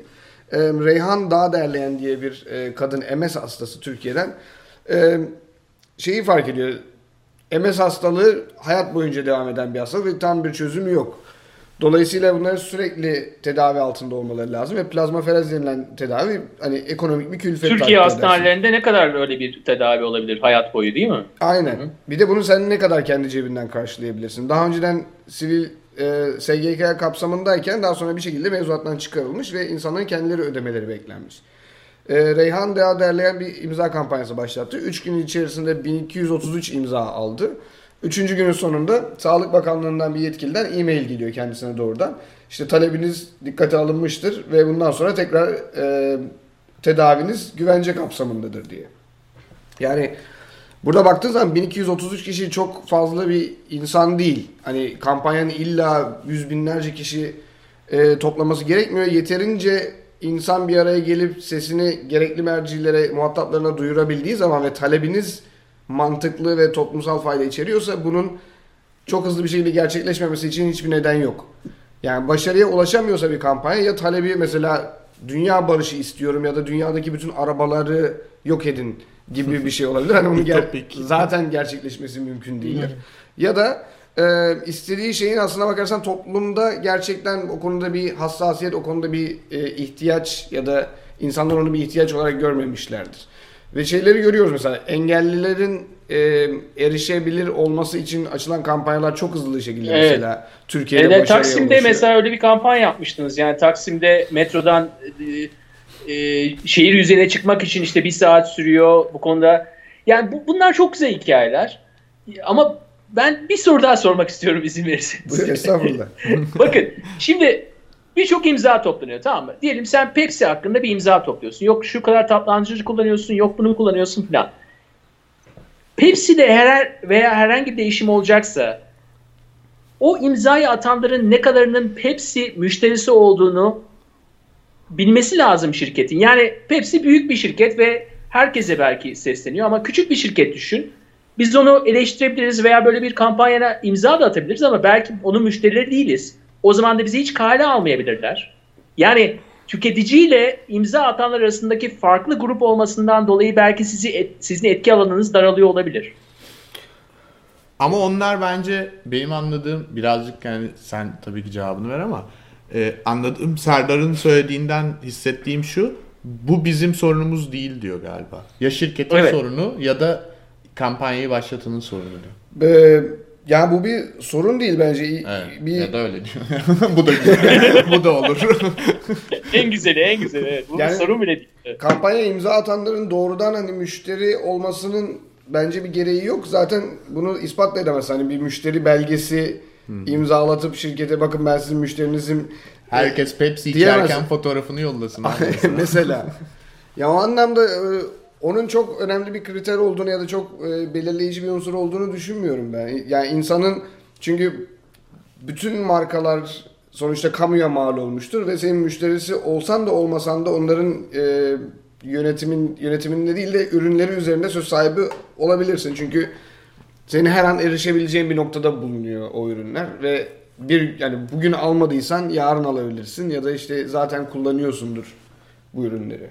E, Reyhan Dağderleyen diye bir e, kadın M S hastası Türkiye'den e, şeyi fark ediyor. M S hastalığı hayat boyunca devam eden bir hastalık ve tam bir çözümü yok. Dolayısıyla bunların sürekli tedavi altında olmaları lazım ve plazmaferez denilen tedavi hani ekonomik bir külfet. Türkiye hastanelerinde ne kadar öyle bir tedavi olabilir hayat boyu, değil mi? Aynen. Hı-hı. Bir de bunu sen ne kadar kendi cebinden karşılayabilirsin? Daha önceden sivil e, S G K kapsamındayken daha sonra bir şekilde mevzuattan çıkarılmış ve insanların kendileri ödemeleri beklenmiş. E, Reyhan Dağderleyen bir imza kampanyası başlattı. üç gün içerisinde bin iki yüz otuz üç imza aldı. Üçüncü günün sonunda Sağlık Bakanlığı'ndan bir yetkiliden e-mail geliyor kendisine doğrudan. İşte talebiniz dikkate alınmıştır ve bundan sonra tekrar e, tedaviniz güvence kapsamındadır diye. Yani burada baktığınız zaman bin iki yüz otuz üç kişi çok fazla bir insan değil. Hani kampanyanın illa yüz binlerce kişi e, toplaması gerekmiyor. Yeterince insan bir araya gelip sesini gerekli mercilere, muhataplarına duyurabildiği zaman ve talebiniz mantıklı ve toplumsal fayda içeriyorsa bunun çok hızlı bir şekilde gerçekleşmemesi için hiçbir neden yok. Yani başarıya ulaşamıyorsa bir kampanya ya talebi mesela dünya barışı istiyorum ya da dünyadaki bütün arabaları yok edin gibi bir şey olabilir. Hani bunun ger- zaten gerçekleşmesi mümkün değildir. Ya da e, istediği şeyin aslına bakarsan toplumda gerçekten o konuda bir hassasiyet, o konuda bir e, ihtiyaç ya da insanlar onu bir ihtiyaç olarak görmemişlerdir. Ve şeyleri görüyoruz mesela engellilerin e, erişebilir olması için açılan kampanyalar çok hızlı şekilde evet. Mesela Türkiye'de evet, başarıya Taksim'de oluşuyor. Mesela öyle bir kampanya yapmıştınız yani Taksim'de metrodan e, e, şehir yüzeyine çıkmak için işte bir saat sürüyor bu konuda. Yani bu, bunlar çok güzel hikayeler ama ben bir soru daha sormak istiyorum izin verirseniz. Estağfurullah. Bakın şimdi... Birçok imza toplanıyor, tamam mı? Diyelim sen Pepsi hakkında bir imza topluyorsun. Yok şu kadar tatlandırıcı kullanıyorsun, yok bunu kullanıyorsun falan. Pepsi'de her veya herhangi bir değişim olacaksa o imzayı atanların ne kadarının Pepsi müşterisi olduğunu bilmesi lazım şirketin. Yani Pepsi büyük bir şirket ve herkese belki sesleniyor ama küçük bir şirket düşün. Biz onu eleştirebiliriz veya böyle bir kampanyaya imza da atabiliriz ama belki onun müşterileri değiliz. o zaman da bizi hiç kale almayabilirler. Yani tüketiciyle imza atanlar arasındaki farklı grup olmasından dolayı belki sizi et, sizin etki alanınız daralıyor olabilir. Ama onlar bence benim anladığım birazcık, yani sen tabii ki cevabını ver ama e, anladığım Serdar'ın söylediğinden hissettiğim şu: bu bizim sorunumuz değil diyor galiba. Ya şirketin evet. sorunu ya da kampanyayı başlatanın sorunu diyor. Ee, yani bu bir sorun değil bence. Evet, bir... Ya da öyle diyor. bu da bu da olur. en güzeli en güzeli. Evet. Bu yani, sorun bile değil. Kampanya imza atanların doğrudan hani müşteri olmasının bence bir gereği yok. Zaten bunu ispat edemez. Hani bir müşteri belgesi hmm. imzalatıp şirkete bakın ben sizin müşterinizim. Herkes Pepsi içerken diyemezsin. Fotoğrafını yollasın. Mesela. Ya o anlamda e, onun çok önemli bir kriter olduğunu ya da çok e, belirleyici bir unsur olduğunu düşünmüyorum ben. Yani insanın, çünkü bütün markalar sonuçta kamuya mal olmuştur ve senin müşterisi olsan da olmasan da onların e, yönetimin yönetiminde değil de ürünleri üzerinde söz sahibi olabilirsin. Çünkü seni her an erişebileceğin bir noktada bulunuyor o ürünler ve bir, yani bugün almadıysan yarın alabilirsin ya da işte zaten kullanıyorsundur bu ürünleri.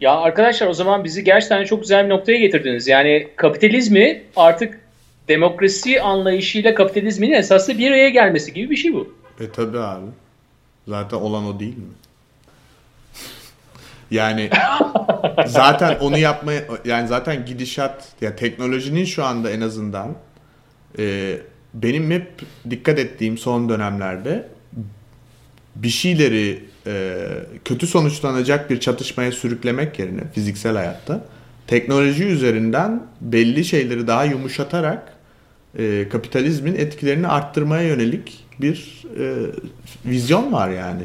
Ya arkadaşlar, o zaman bizi gerçekten çok güzel bir noktaya getirdiniz. Yani kapitalizmi artık demokrasi anlayışıyla kapitalizmin esaslı bir araya gelmesi gibi bir şey bu. E tabii abi. Zaten olan o değil mi? Yani zaten onu yapmaya, yani zaten gidişat, ya teknolojinin şu anda en azından e, benim hep dikkat ettiğim son dönemlerde bir şeyleri e, kötü sonuçlanacak bir çatışmaya sürüklemek yerine fiziksel hayatta teknoloji üzerinden belli şeyleri daha yumuşatarak e, kapitalizmin etkilerini arttırmaya yönelik bir e, vizyon var yani.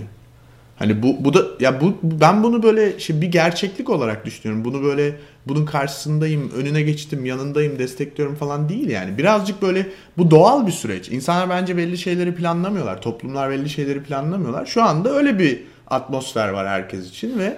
Hani bu bu da ya bu ben bunu böyle şey, bir gerçeklik olarak düşünüyorum. Bunu böyle bunun karşısındayım, önüne geçtim, yanındayım, destekliyorum falan değil yani. Birazcık böyle bu doğal bir süreç. İnsanlar bence belli şeyleri planlamıyorlar. Toplumlar belli şeyleri planlamıyorlar. Şu anda öyle bir atmosfer var herkes için ve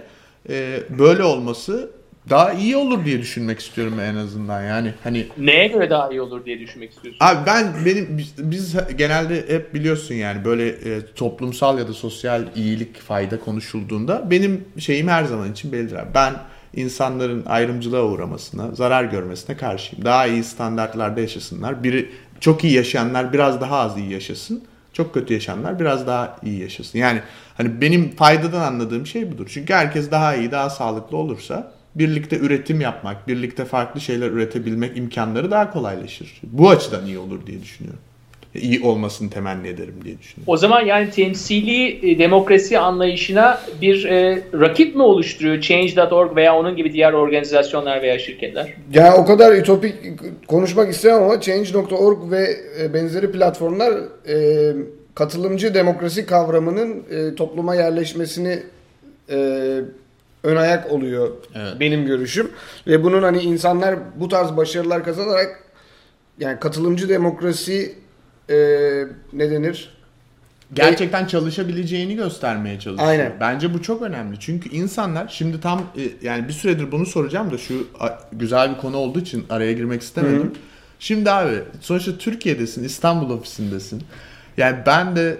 e, böyle olması daha iyi olur diye düşünmek istiyorum en azından. Yani hani neye göre daha iyi olur diye düşünmek istiyorsun? Abi ben benim biz, biz genelde hep biliyorsun yani böyle e, toplumsal ya da sosyal iyilik, fayda konuşulduğunda benim şeyim her zaman için bellidir. Ben insanların ayrımcılığa uğramasına, zarar görmesine karşıyım. Daha iyi standartlarda yaşasınlar. Biri çok iyi yaşayanlar biraz daha az iyi yaşasın. Çok kötü yaşayanlar biraz daha iyi yaşasın. Yani hani benim faydadan anladığım şey budur. Çünkü herkes daha iyi, daha sağlıklı olursa birlikte üretim yapmak, birlikte farklı şeyler üretebilmek imkanları daha kolaylaşır. Bu açıdan iyi olur diye düşünüyorum. İyi olmasını temenni ederim diye düşünüyorum. O zaman yani temsili demokrasi anlayışına bir e, rakip mi oluşturuyor Change nokta org veya onun gibi diğer organizasyonlar veya şirketler? Ya o kadar ütopik konuşmak istemem ama Change nokta org ve benzeri platformlar e, katılımcı demokrasi kavramının e, topluma yerleşmesini e, ön ayak oluyor evet. benim görüşüm. Ve bunun hani insanlar bu tarz başarılar kazanarak, yani katılımcı demokrasi e, ne denir? Gerçekten e, çalışabileceğini göstermeye çalışıyor. Aynen. Bence bu çok önemli. Çünkü insanlar şimdi tam e, yani bir süredir bunu soracağım da şu a, güzel bir konu olduğu için araya girmek istemedim. Hı-hı. Şimdi abi sonuçta Türkiye'desin, İstanbul ofisindesin. Yani ben de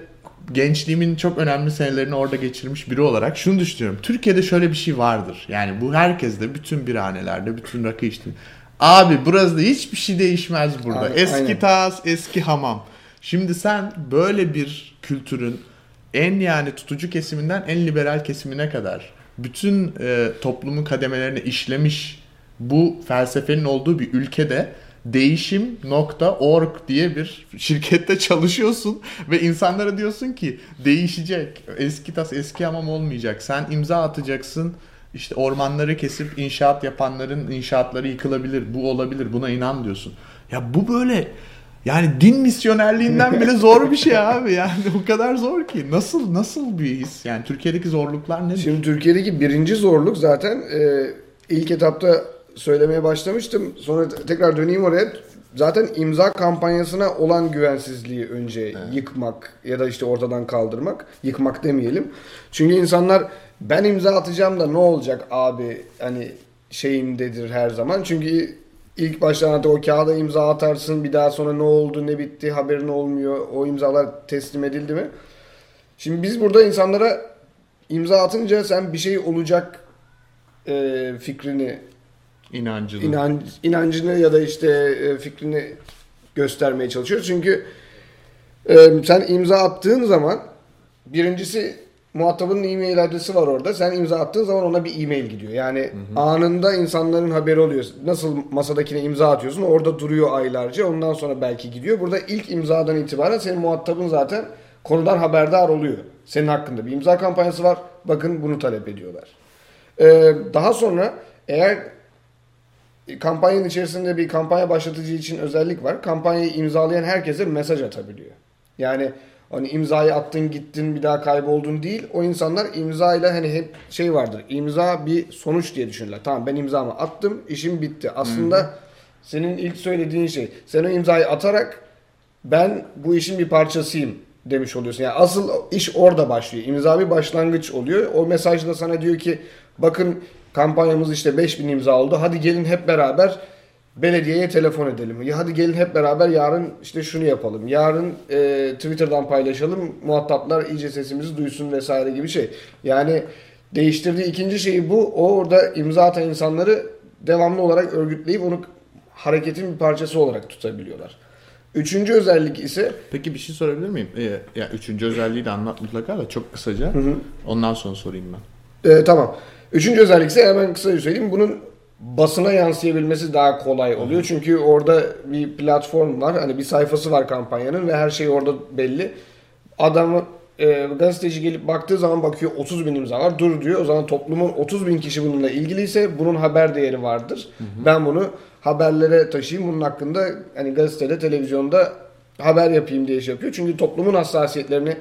gençliğimin çok önemli senelerini orada geçirmiş biri olarak şunu düşünüyorum. Türkiye'de şöyle bir şey vardır. Yani bu herkeste, bütün birhanelerde, bütün rakı içtim. Abi burası da hiçbir şey değişmez burada. Abi, eski aynen. tas, eski hamam. Şimdi sen böyle bir kültürün en yani tutucu kesiminden en liberal kesimine kadar bütün e, toplumun kademelerine işlemiş bu felsefenin olduğu bir ülkede değişim nokta org diye bir şirkette çalışıyorsun ve insanlara diyorsun ki değişecek, eski tas eski hamam olmayacak, sen imza atacaksın, işte ormanları kesip inşaat yapanların inşaatları yıkılabilir, bu olabilir, buna inan diyorsun. Ya bu böyle yani din misyonerliğinden bile zor bir şey abi, yani o kadar zor ki nasıl nasıl bir his yani? Türkiye'deki zorluklar ne? Şimdi Türkiye'deki birinci zorluk zaten e, ilk etapta söylemeye başlamıştım. Sonra tekrar döneyim oraya. Zaten imza kampanyasına olan güvensizliği önce evet. yıkmak ya da işte ortadan kaldırmak. Yıkmak demeyelim. Çünkü insanlar ben imza atacağım da ne olacak abi hani şeyimdedir her zaman. Çünkü ilk baştan o kağıda imza atarsın. Bir daha sonra ne oldu ne bitti haberin olmuyor. O imzalar teslim edildi mi? Şimdi biz burada insanlara imza atınca sen bir şey olacak e, fikrini, inancını. İnan, inancını ya da işte e, fikrini göstermeye çalışıyoruz. Çünkü e, sen imza attığın zaman birincisi muhatabının e-mail adresi var orada. Sen imza attığın zaman ona bir e-mail gidiyor. Yani hı hı. anında insanların haberi oluyor. Nasıl masadakine imza atıyorsun, orada duruyor aylarca. Ondan sonra belki gidiyor. Burada ilk imzadan itibaren senin muhatabın zaten konudan haberdar oluyor. Senin hakkında bir imza kampanyası var. Bakın bunu talep ediyorlar. Ee, daha sonra eğer kampanyanın içerisinde bir kampanya başlatıcı için özellik var. Kampanyayı imzalayan herkese mesaj atabiliyor. Yani hani imzayı attın gittin bir daha kayboldun değil. O insanlar imzayla hani hep şey vardır. İmza bir sonuç diye düşünürler. Tamam ben imzamı attım işim bitti. Aslında hmm. senin ilk söylediğin şey. Sen o imzayı atarak ben bu işin bir parçasıyım demiş oluyorsun. Yani asıl iş orada başlıyor. İmza bir başlangıç oluyor. O mesajla sana diyor ki bakın kampanyamız işte beş bin imza oldu. Hadi gelin hep beraber belediyeye telefon edelim. Ya hadi gelin hep beraber yarın işte şunu yapalım. Yarın e, Twitter'dan paylaşalım. Muhataplar iyice sesimizi duysun vesaire gibi şey. Yani değiştirdiği ikinci şey bu. O orada imza atan insanları devamlı olarak örgütleyip onu hareketin bir parçası olarak tutabiliyorlar. Üçüncü özellik ise... Peki bir şey sorabilir miyim? Ee, ya üçüncü özelliği de anlat mutlaka da çok kısaca. Hı hı. Ondan sonra sorayım ben. Ee, tamam. Üçüncü özellik ise hemen kısaca söyleyeyim. Bunun basına yansıyabilmesi daha kolay oluyor. Hı. Çünkü orada bir platform var. Hani bir sayfası var kampanyanın ve her şey orada belli. Adam e, gazeteci gelip baktığı zaman bakıyor otuz bin imza var. Dur diyor. O zaman toplumun otuz bin kişi bununla ilgiliyse bunun haber değeri vardır. Hı hı. Ben bunu haberlere taşıyayım. Bunun hakkında hani gazetede, televizyonda haber yapayım diye şey yapıyor. Çünkü toplumun hassasiyetlerini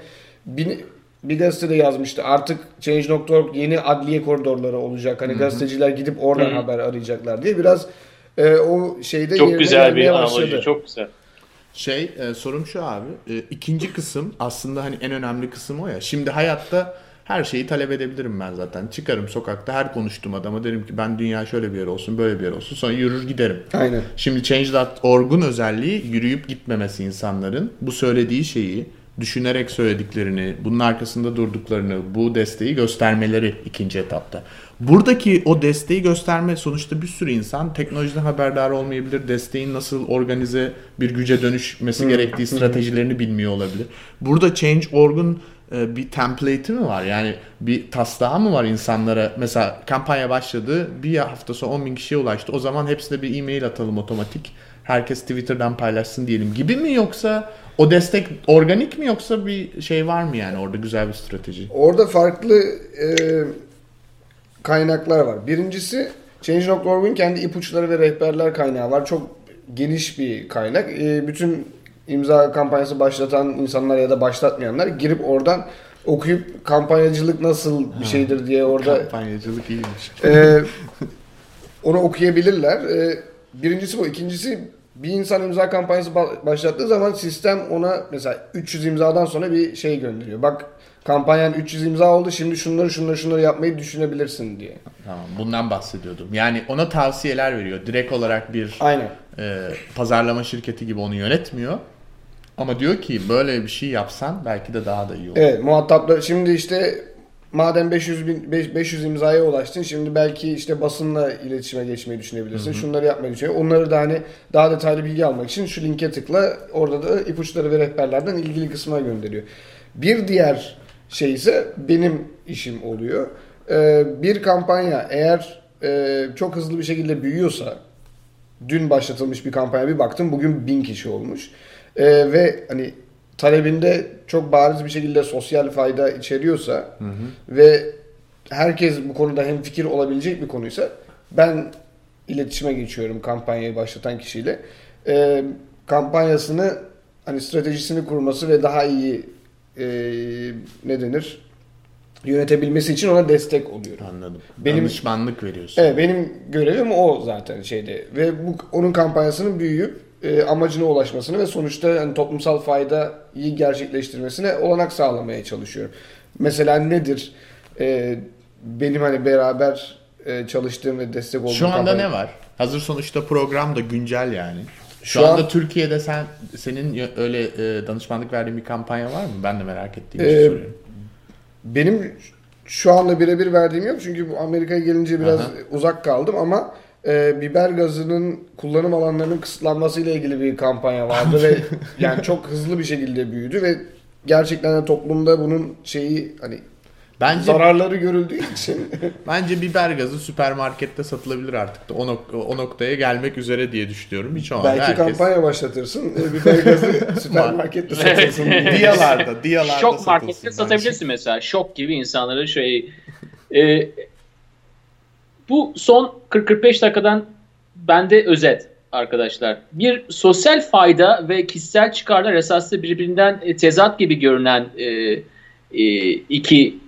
bin, bir gazetede yazmıştı. Artık Change nokta org yeni adliye koridorları olacak. Hani Hı-hı. gazeteciler gidip oradan Hı-hı. haber arayacaklar diye biraz e, o şeyde çok güzel bir analoji, çok güzel. Şey e, sorum şu abi. E, ikinci kısım aslında hani en önemli kısım o ya. Şimdi hayatta her şeyi talep edebilirim ben zaten. Çıkarım sokakta her konuştuğum adama derim ki ben dünya şöyle bir yer olsun, böyle bir yer olsun. Sonra yürür giderim. Aynen. Şimdi Change nokta org'un özelliği yürüyüp gitmemesi insanların. Bu söylediği şeyi düşünerek söylediklerini, bunun arkasında durduklarını, bu desteği göstermeleri ikinci etapta. Buradaki o desteği gösterme sonuçta bir sürü insan teknolojiden haberdar olmayabilir, desteğin nasıl organize bir güce dönüşmesi gerektiği stratejilerini bilmiyor olabilir. Burada Change nokta org'un bir template'i mi var? Yani bir taslağı mı var insanlara? Mesela kampanya başladı, bir hafta sonra on bin kişiye ulaştı. O zaman hepsine bir e-mail atalım otomatik. Herkes Twitter'dan paylaşsın diyelim gibi mi, yoksa o destek organik mi, yoksa bir şey var mı yani orada güzel bir strateji? Orada farklı e, kaynaklar var. Birincisi Change nokta org'un kendi ipuçları ve rehberler kaynağı var. Çok geniş bir kaynak. E, bütün imza kampanyası başlatan insanlar ya da başlatmayanlar girip oradan okuyup kampanyacılık nasıl bir şeydir diye orada... Kampanyacılık iyiymiş. E, onu okuyabilirler. E, birincisi bu. İkincisi, bir insan imza kampanyası başlattığı zaman sistem ona mesela üç yüz imzadan sonra bir şey gönderiyor. Bak kampanyan üç yüz imza oldu, şimdi şunları şunları şunları yapmayı düşünebilirsin diye. Tamam, bundan bahsediyordum. Yani ona tavsiyeler veriyor. Direkt olarak bir Aynen. E, pazarlama şirketi gibi onu yönetmiyor. Ama diyor ki böyle bir şey yapsan belki de daha da iyi olur. Evet, muhataplar şimdi işte madem beş yüz bin, beş yüz imzaya ulaştın, şimdi belki işte basınla iletişime geçmeyi düşünebilirsin. Hı hı. Şunları yapmayı düşünebilirsin. Onları da hani daha detaylı bilgi almak için şu linke tıkla, orada da ipuçları ve rehberlerden ilgili kısma gönderiyor. Bir diğer şey ise benim işim oluyor. Ee, bir kampanya eğer e, çok hızlı bir şekilde büyüyorsa, dün başlatılmış bir kampanya bir baktım bugün bin kişi olmuş ee, ve hani talebinde çok bariz bir şekilde sosyal fayda içeriyorsa hı hı. ve herkes bu konuda hemfikir olabilecek bir konuysa ben iletişime geçiyorum kampanyayı başlatan kişiyle. E, kampanyasını hani stratejisini kurması ve daha iyi e, ne denir yönetebilmesi için ona destek oluyorum. Anladım. Benim, danışmanlık veriyorsun. Evet, benim görevim o zaten şeyde ve bu onun kampanyasının büyüyüp E, amacına ulaşmasını ve sonuçta yani toplumsal faydayı gerçekleştirmesine olanak sağlamaya çalışıyorum. Mesela nedir? E, benim hani beraber e, çalıştığım ve destek olduğum kampanya. Şu anda kampanya... ne var? Hazır sonuçta program da güncel yani. Şu, Şu anda an... Türkiye'de sen senin öyle e, danışmanlık verdiğin bir kampanya var mı? Ben de merak ettiğim e, şey soruyorum. Benim şu anda birebir verdiğim yok çünkü Amerika'ya gelince biraz Aha. uzak kaldım ama e, biber gazının kullanım alanlarının kısıtlanmasıyla ilgili bir kampanya vardı ve yani çok hızlı bir şekilde büyüdü ve gerçekten de toplumda bunun şeyi hani bence, zararları görüldüğü için. Bence biber gazı süpermarkette satılabilir artık da o, nok- o noktaya gelmek üzere diye düşünüyorum. Hiç o Belki herkes... kampanya başlatırsın biber gazı süpermarkette satılsın. Diyalarda, diyalarda Şok satılsın. Şok markette satabilirsin mesela. Şok gibi insanlara şey. E, bu son kırk kırk beş dakikadan bende özet arkadaşlar. Bir sosyal fayda ve kişisel çıkarlar esaslı birbirinden tezat gibi görünen e, e, iki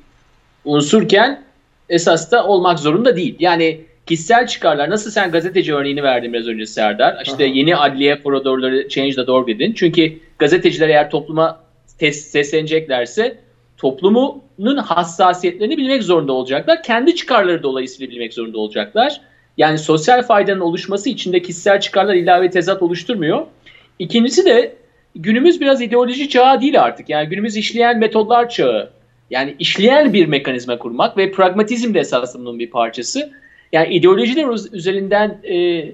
unsurken esas da olmak zorunda değil. Yani kişisel çıkarlar, nasıl sen gazeteci örneğini verdin biraz önce Serdar. İşte Aha. yeni adliye koridorları Change nokta org dedin. Çünkü gazeteciler eğer topluma tes- sesleneceklerse toplumunun hassasiyetlerini bilmek zorunda olacaklar. Kendi çıkarları dolayısıyla bilmek zorunda olacaklar. Yani sosyal faydanın oluşması için de kişisel çıkarlar ilave tezat oluşturmuyor. İkincisi de günümüz biraz ideoloji çağı değil artık. Yani günümüz işleyen metodlar çağı. Yani işleyen bir mekanizma kurmak ve pragmatizm de esasında bunun bir parçası. Yani ideolojiler üzerinden e,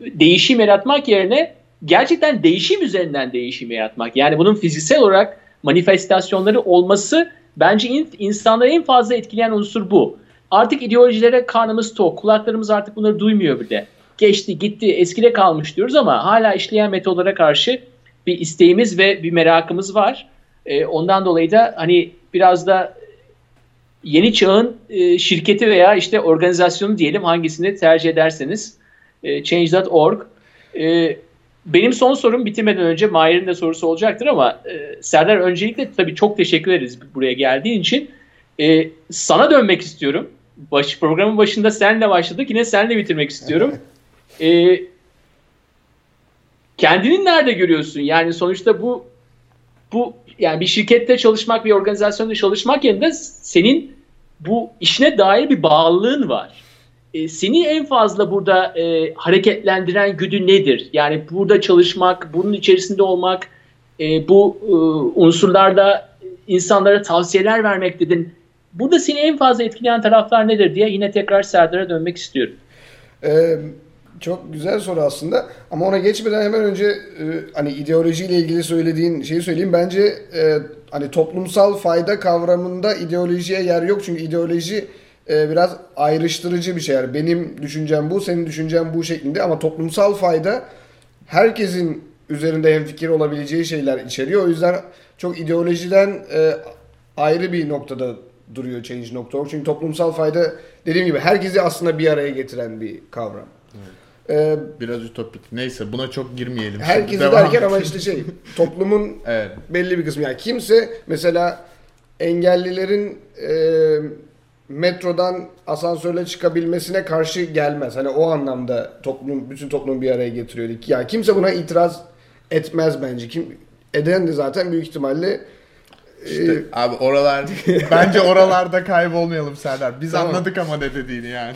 değişim yaratmak yerine gerçekten değişim üzerinden değişim yaratmak. Yani bunun fiziksel olarak manifestasyonları olması bence in, insanları en fazla etkileyen unsur bu. Artık ideolojilere karnımız tok, kulaklarımız artık bunları duymuyor bile. Geçti, gitti, eskide kalmış diyoruz ama hala işleyen metodlara karşı bir isteğimiz ve bir merakımız var. E, ondan dolayı da hani biraz da yeni çağın e, şirketi veya işte organizasyonu diyelim hangisini tercih ederseniz e, Change nokta org. E, benim son sorum bitirmeden önce Mahir'in de sorusu olacaktır ama e, Serdar öncelikle tabii çok teşekkür ederiz buraya geldiğin için. E, sana dönmek istiyorum. Baş, programın başında senle başladık, yine senle bitirmek istiyorum. E, kendini nerede görüyorsun? Yani sonuçta bu bu yani bir şirkette çalışmak, bir organizasyonda çalışmak yerine senin bu işine dair bir bağlılığın var. E, seni en fazla burada e, hareketlendiren güdü nedir? Yani burada çalışmak, bunun içerisinde olmak, e, bu e, unsurlarda insanlara tavsiyeler vermek dedin. Burada seni en fazla etkileyen taraflar nedir diye yine tekrar Serdar'a dönmek istiyorum. Evet. Çok güzel soru aslında ama ona geçmeden hemen önce e, hani ideolojiyle ilgili söylediğin şeyi söyleyeyim. Bence e, hani toplumsal fayda kavramında ideolojiye yer yok çünkü ideoloji e, biraz ayrıştırıcı bir şey. Yani benim düşüncem bu, senin düşüncen bu şeklinde ama toplumsal fayda herkesin üzerinde hemfikir olabileceği şeyler içeriyor. O yüzden çok ideolojiden e, ayrı bir noktada duruyor Change nokta org çünkü toplumsal fayda dediğim gibi herkesi aslında bir araya getiren bir kavram. Evet. Biraz ütopik. Neyse buna çok girmeyelim. Herkesi derken ama işte şey toplumun evet. belli bir kısmı. Yani kimse mesela engellilerin e, metrodan asansörle çıkabilmesine karşı gelmez. Hani o anlamda toplum, bütün toplumu bir araya getiriyor. Yani kimse buna itiraz etmez bence. Kim eden de zaten büyük ihtimalle İşte ee, abi oralar bence oralarda kaybolmayalım Serdar. Biz tamam. anladık ama ne dediğini yani.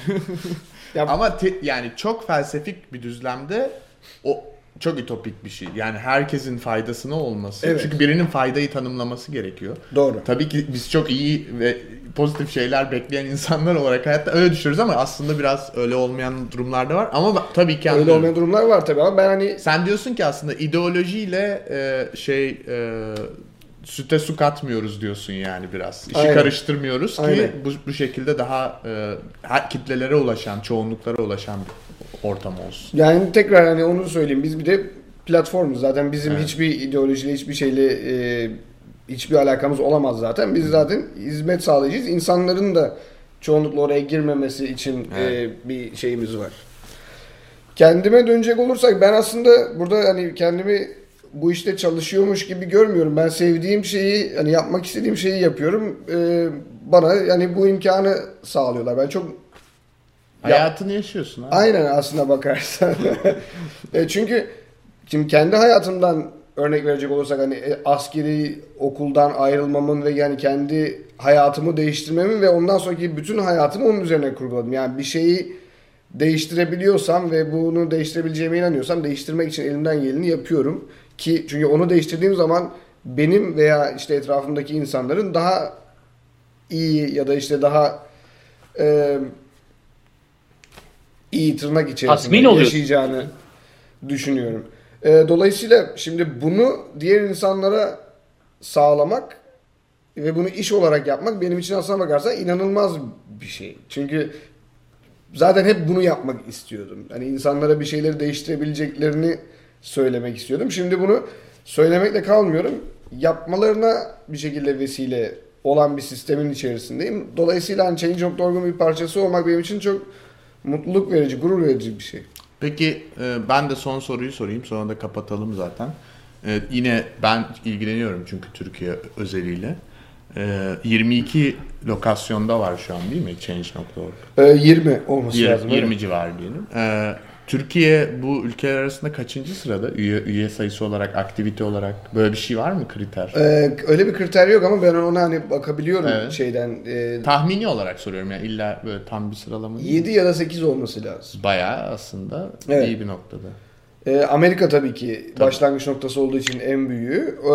ya, ama te, yani çok felsefik bir düzlemde o çok ütopik bir şey. Yani herkesin faydasına olması. Evet. Çünkü birinin faydayı tanımlaması gerekiyor. Doğru. Tabii ki biz çok iyi ve pozitif şeyler bekleyen insanlar olarak hayatta öyle düşünürüz ama aslında biraz öyle olmayan durumlar da var. Ama tabii ki anlıyorum. Öyle olmayan durumlar var tabii ama ben hani sen diyorsun ki aslında ideolojiyle e, şey e, süte su katmıyoruz diyorsun yani biraz. İşi Aynen. karıştırmıyoruz ki Aynen. bu, bu şekilde daha e, kitlelere ulaşan, çoğunluklara ulaşan bir ortam olsun. Yani tekrar hani onu söyleyeyim. Biz bir de platformuz zaten. Bizim evet. hiçbir ideolojiyle, hiçbir şeyle e, hiçbir alakamız olamaz zaten. Biz zaten hizmet sağlayacağız. İnsanların da çoğunlukla oraya girmemesi için evet. e, bir şeyimiz var. Kendime dönecek olursak ben aslında burada hani kendimi bu işte çalışıyormuş gibi görmüyorum. Ben sevdiğim şeyi, yani yapmak istediğim şeyi yapıyorum. Ee, bana yani bu imkanı sağlıyorlar. Ben çok hayatını yaşıyorsun. Abi. Aynen aslına bakarsan. e çünkü şimdi kendi hayatımdan örnek verecek olursak hani askeri okuldan ayrılmamın ve yani kendi hayatımı değiştirmemin ve ondan sonraki bütün hayatımı onun üzerine kurguladım. Yani bir şeyi değiştirebiliyorsam ve bunu değiştirebileceğime inanıyorsam değiştirmek için elimden geleni yapıyorum. Ki çünkü onu değiştirdiğim zaman benim veya işte etrafımdaki insanların daha iyi ya da işte daha e, iyi tırnak içerisinde yaşayacağını düşünüyorum. E, dolayısıyla şimdi bunu diğer insanlara sağlamak ve bunu iş olarak yapmak benim için aslına bakarsan inanılmaz bir şey. Çünkü zaten hep bunu yapmak istiyordum. Hani insanlara bir şeyleri değiştirebileceklerini söylemek istiyordum. Şimdi bunu söylemekle kalmıyorum. Yapmalarına bir şekilde vesile olan bir sistemin içerisindeyim. Dolayısıyla hani Change nokta org'un bir parçası olmak benim için çok mutluluk verici, gurur verici bir şey. Peki ben de son soruyu sorayım. Sonra da kapatalım zaten. Evet, yine ben ilgileniyorum çünkü Türkiye özeliyle. yirmi iki lokasyonda var şu an değil mi Change nokta org? yirmi olması yirmi, lazım. yirmi civarı diyelim. Türkiye bu ülkeler arasında kaçıncı sırada? Üye, üye sayısı olarak, aktivite olarak böyle bir şey var mı kriter? Ee, öyle bir kriter yok ama ben ona hani bakabiliyorum evet. şeyden. E, Tahmini olarak soruyorum yani illa böyle tam bir sıralama değil mi? yedi ya da sekiz olması lazım. Bayağı aslında evet. iyi bir noktada. Ee, Amerika tabii ki tabii. başlangıç noktası olduğu için en büyüğü. Ee,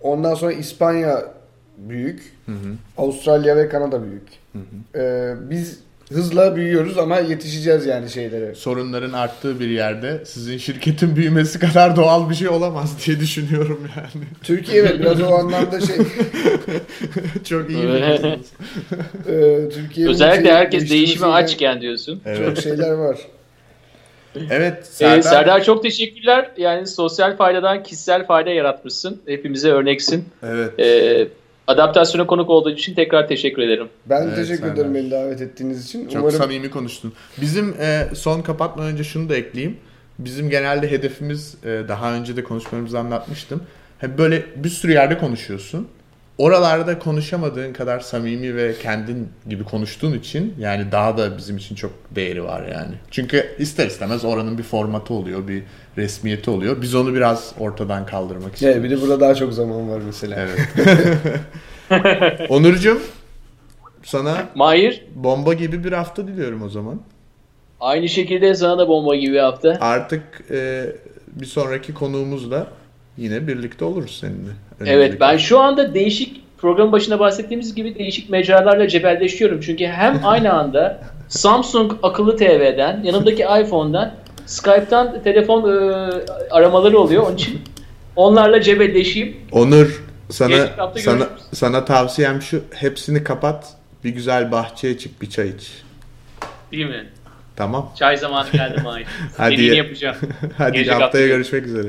ondan sonra İspanya büyük. Hı hı. Avustralya ve Kanada büyük. Hı hı. Ee, biz hızla büyüyoruz ama yetişeceğiz yani şeylere. Sorunların arttığı bir yerde sizin şirketin büyümesi kadar doğal bir şey olamaz diye düşünüyorum yani. Türkiye evet biraz o anlamda şey. Çok iyi biliyorsunuz. ee, Türkiye özellikle şey, herkes değişime açken diyorsun. Evet. Çok şeyler var. Evet Serdar. Ee, Serdar çok teşekkürler. Yani sosyal faydadan kişisel fayda yaratmışsın. Hepimize örneksin. Evet. Ee, Adaptasyona konuk olduğu için tekrar teşekkür ederim. Ben evet, teşekkür ederim beni davet ettiğiniz için. Çok Umarım... samimi konuştun. Bizim e, son kapatmadan önce şunu da ekleyeyim. Bizim genelde hedefimiz e, daha önce de konuşmalarımızı anlatmıştım. Hep böyle bir sürü yerde konuşuyorsun. Oralarda konuşamadığın kadar samimi ve kendin gibi konuştuğun için yani daha da bizim için çok değeri var yani. Çünkü ister istemez oranın bir formatı oluyor, bir resmiyeti oluyor. Biz onu biraz ortadan kaldırmak istiyoruz. Evet, bir de burada daha çok zaman var mesela. Evet. Onurcuğum, sana Mahir bomba gibi bir hafta diliyorum o zaman. Aynı şekilde sana da bomba gibi bir hafta. Artık e, bir sonraki konuğumuzla yine birlikte oluruz seninle. Önümüzdeki. Evet, ben şu anda değişik programın başında bahsettiğimiz gibi değişik mecralarla cebelleşiyorum. Çünkü hem aynı anda Samsung akıllı T V'den, yanımdaki iPhone'dan, Skype'tan telefon e, aramaları oluyor. Onun için onlarla cebelleşeyim. Onur, sana sana, sana tavsiyem şu, hepsini kapat, bir güzel bahçeye çık, bir çay iç. Değil mi? Tamam. Çay zamanı geldi Mahir. Hadi yapacağım. Hadi haftaya, haftaya görüşmek üzere.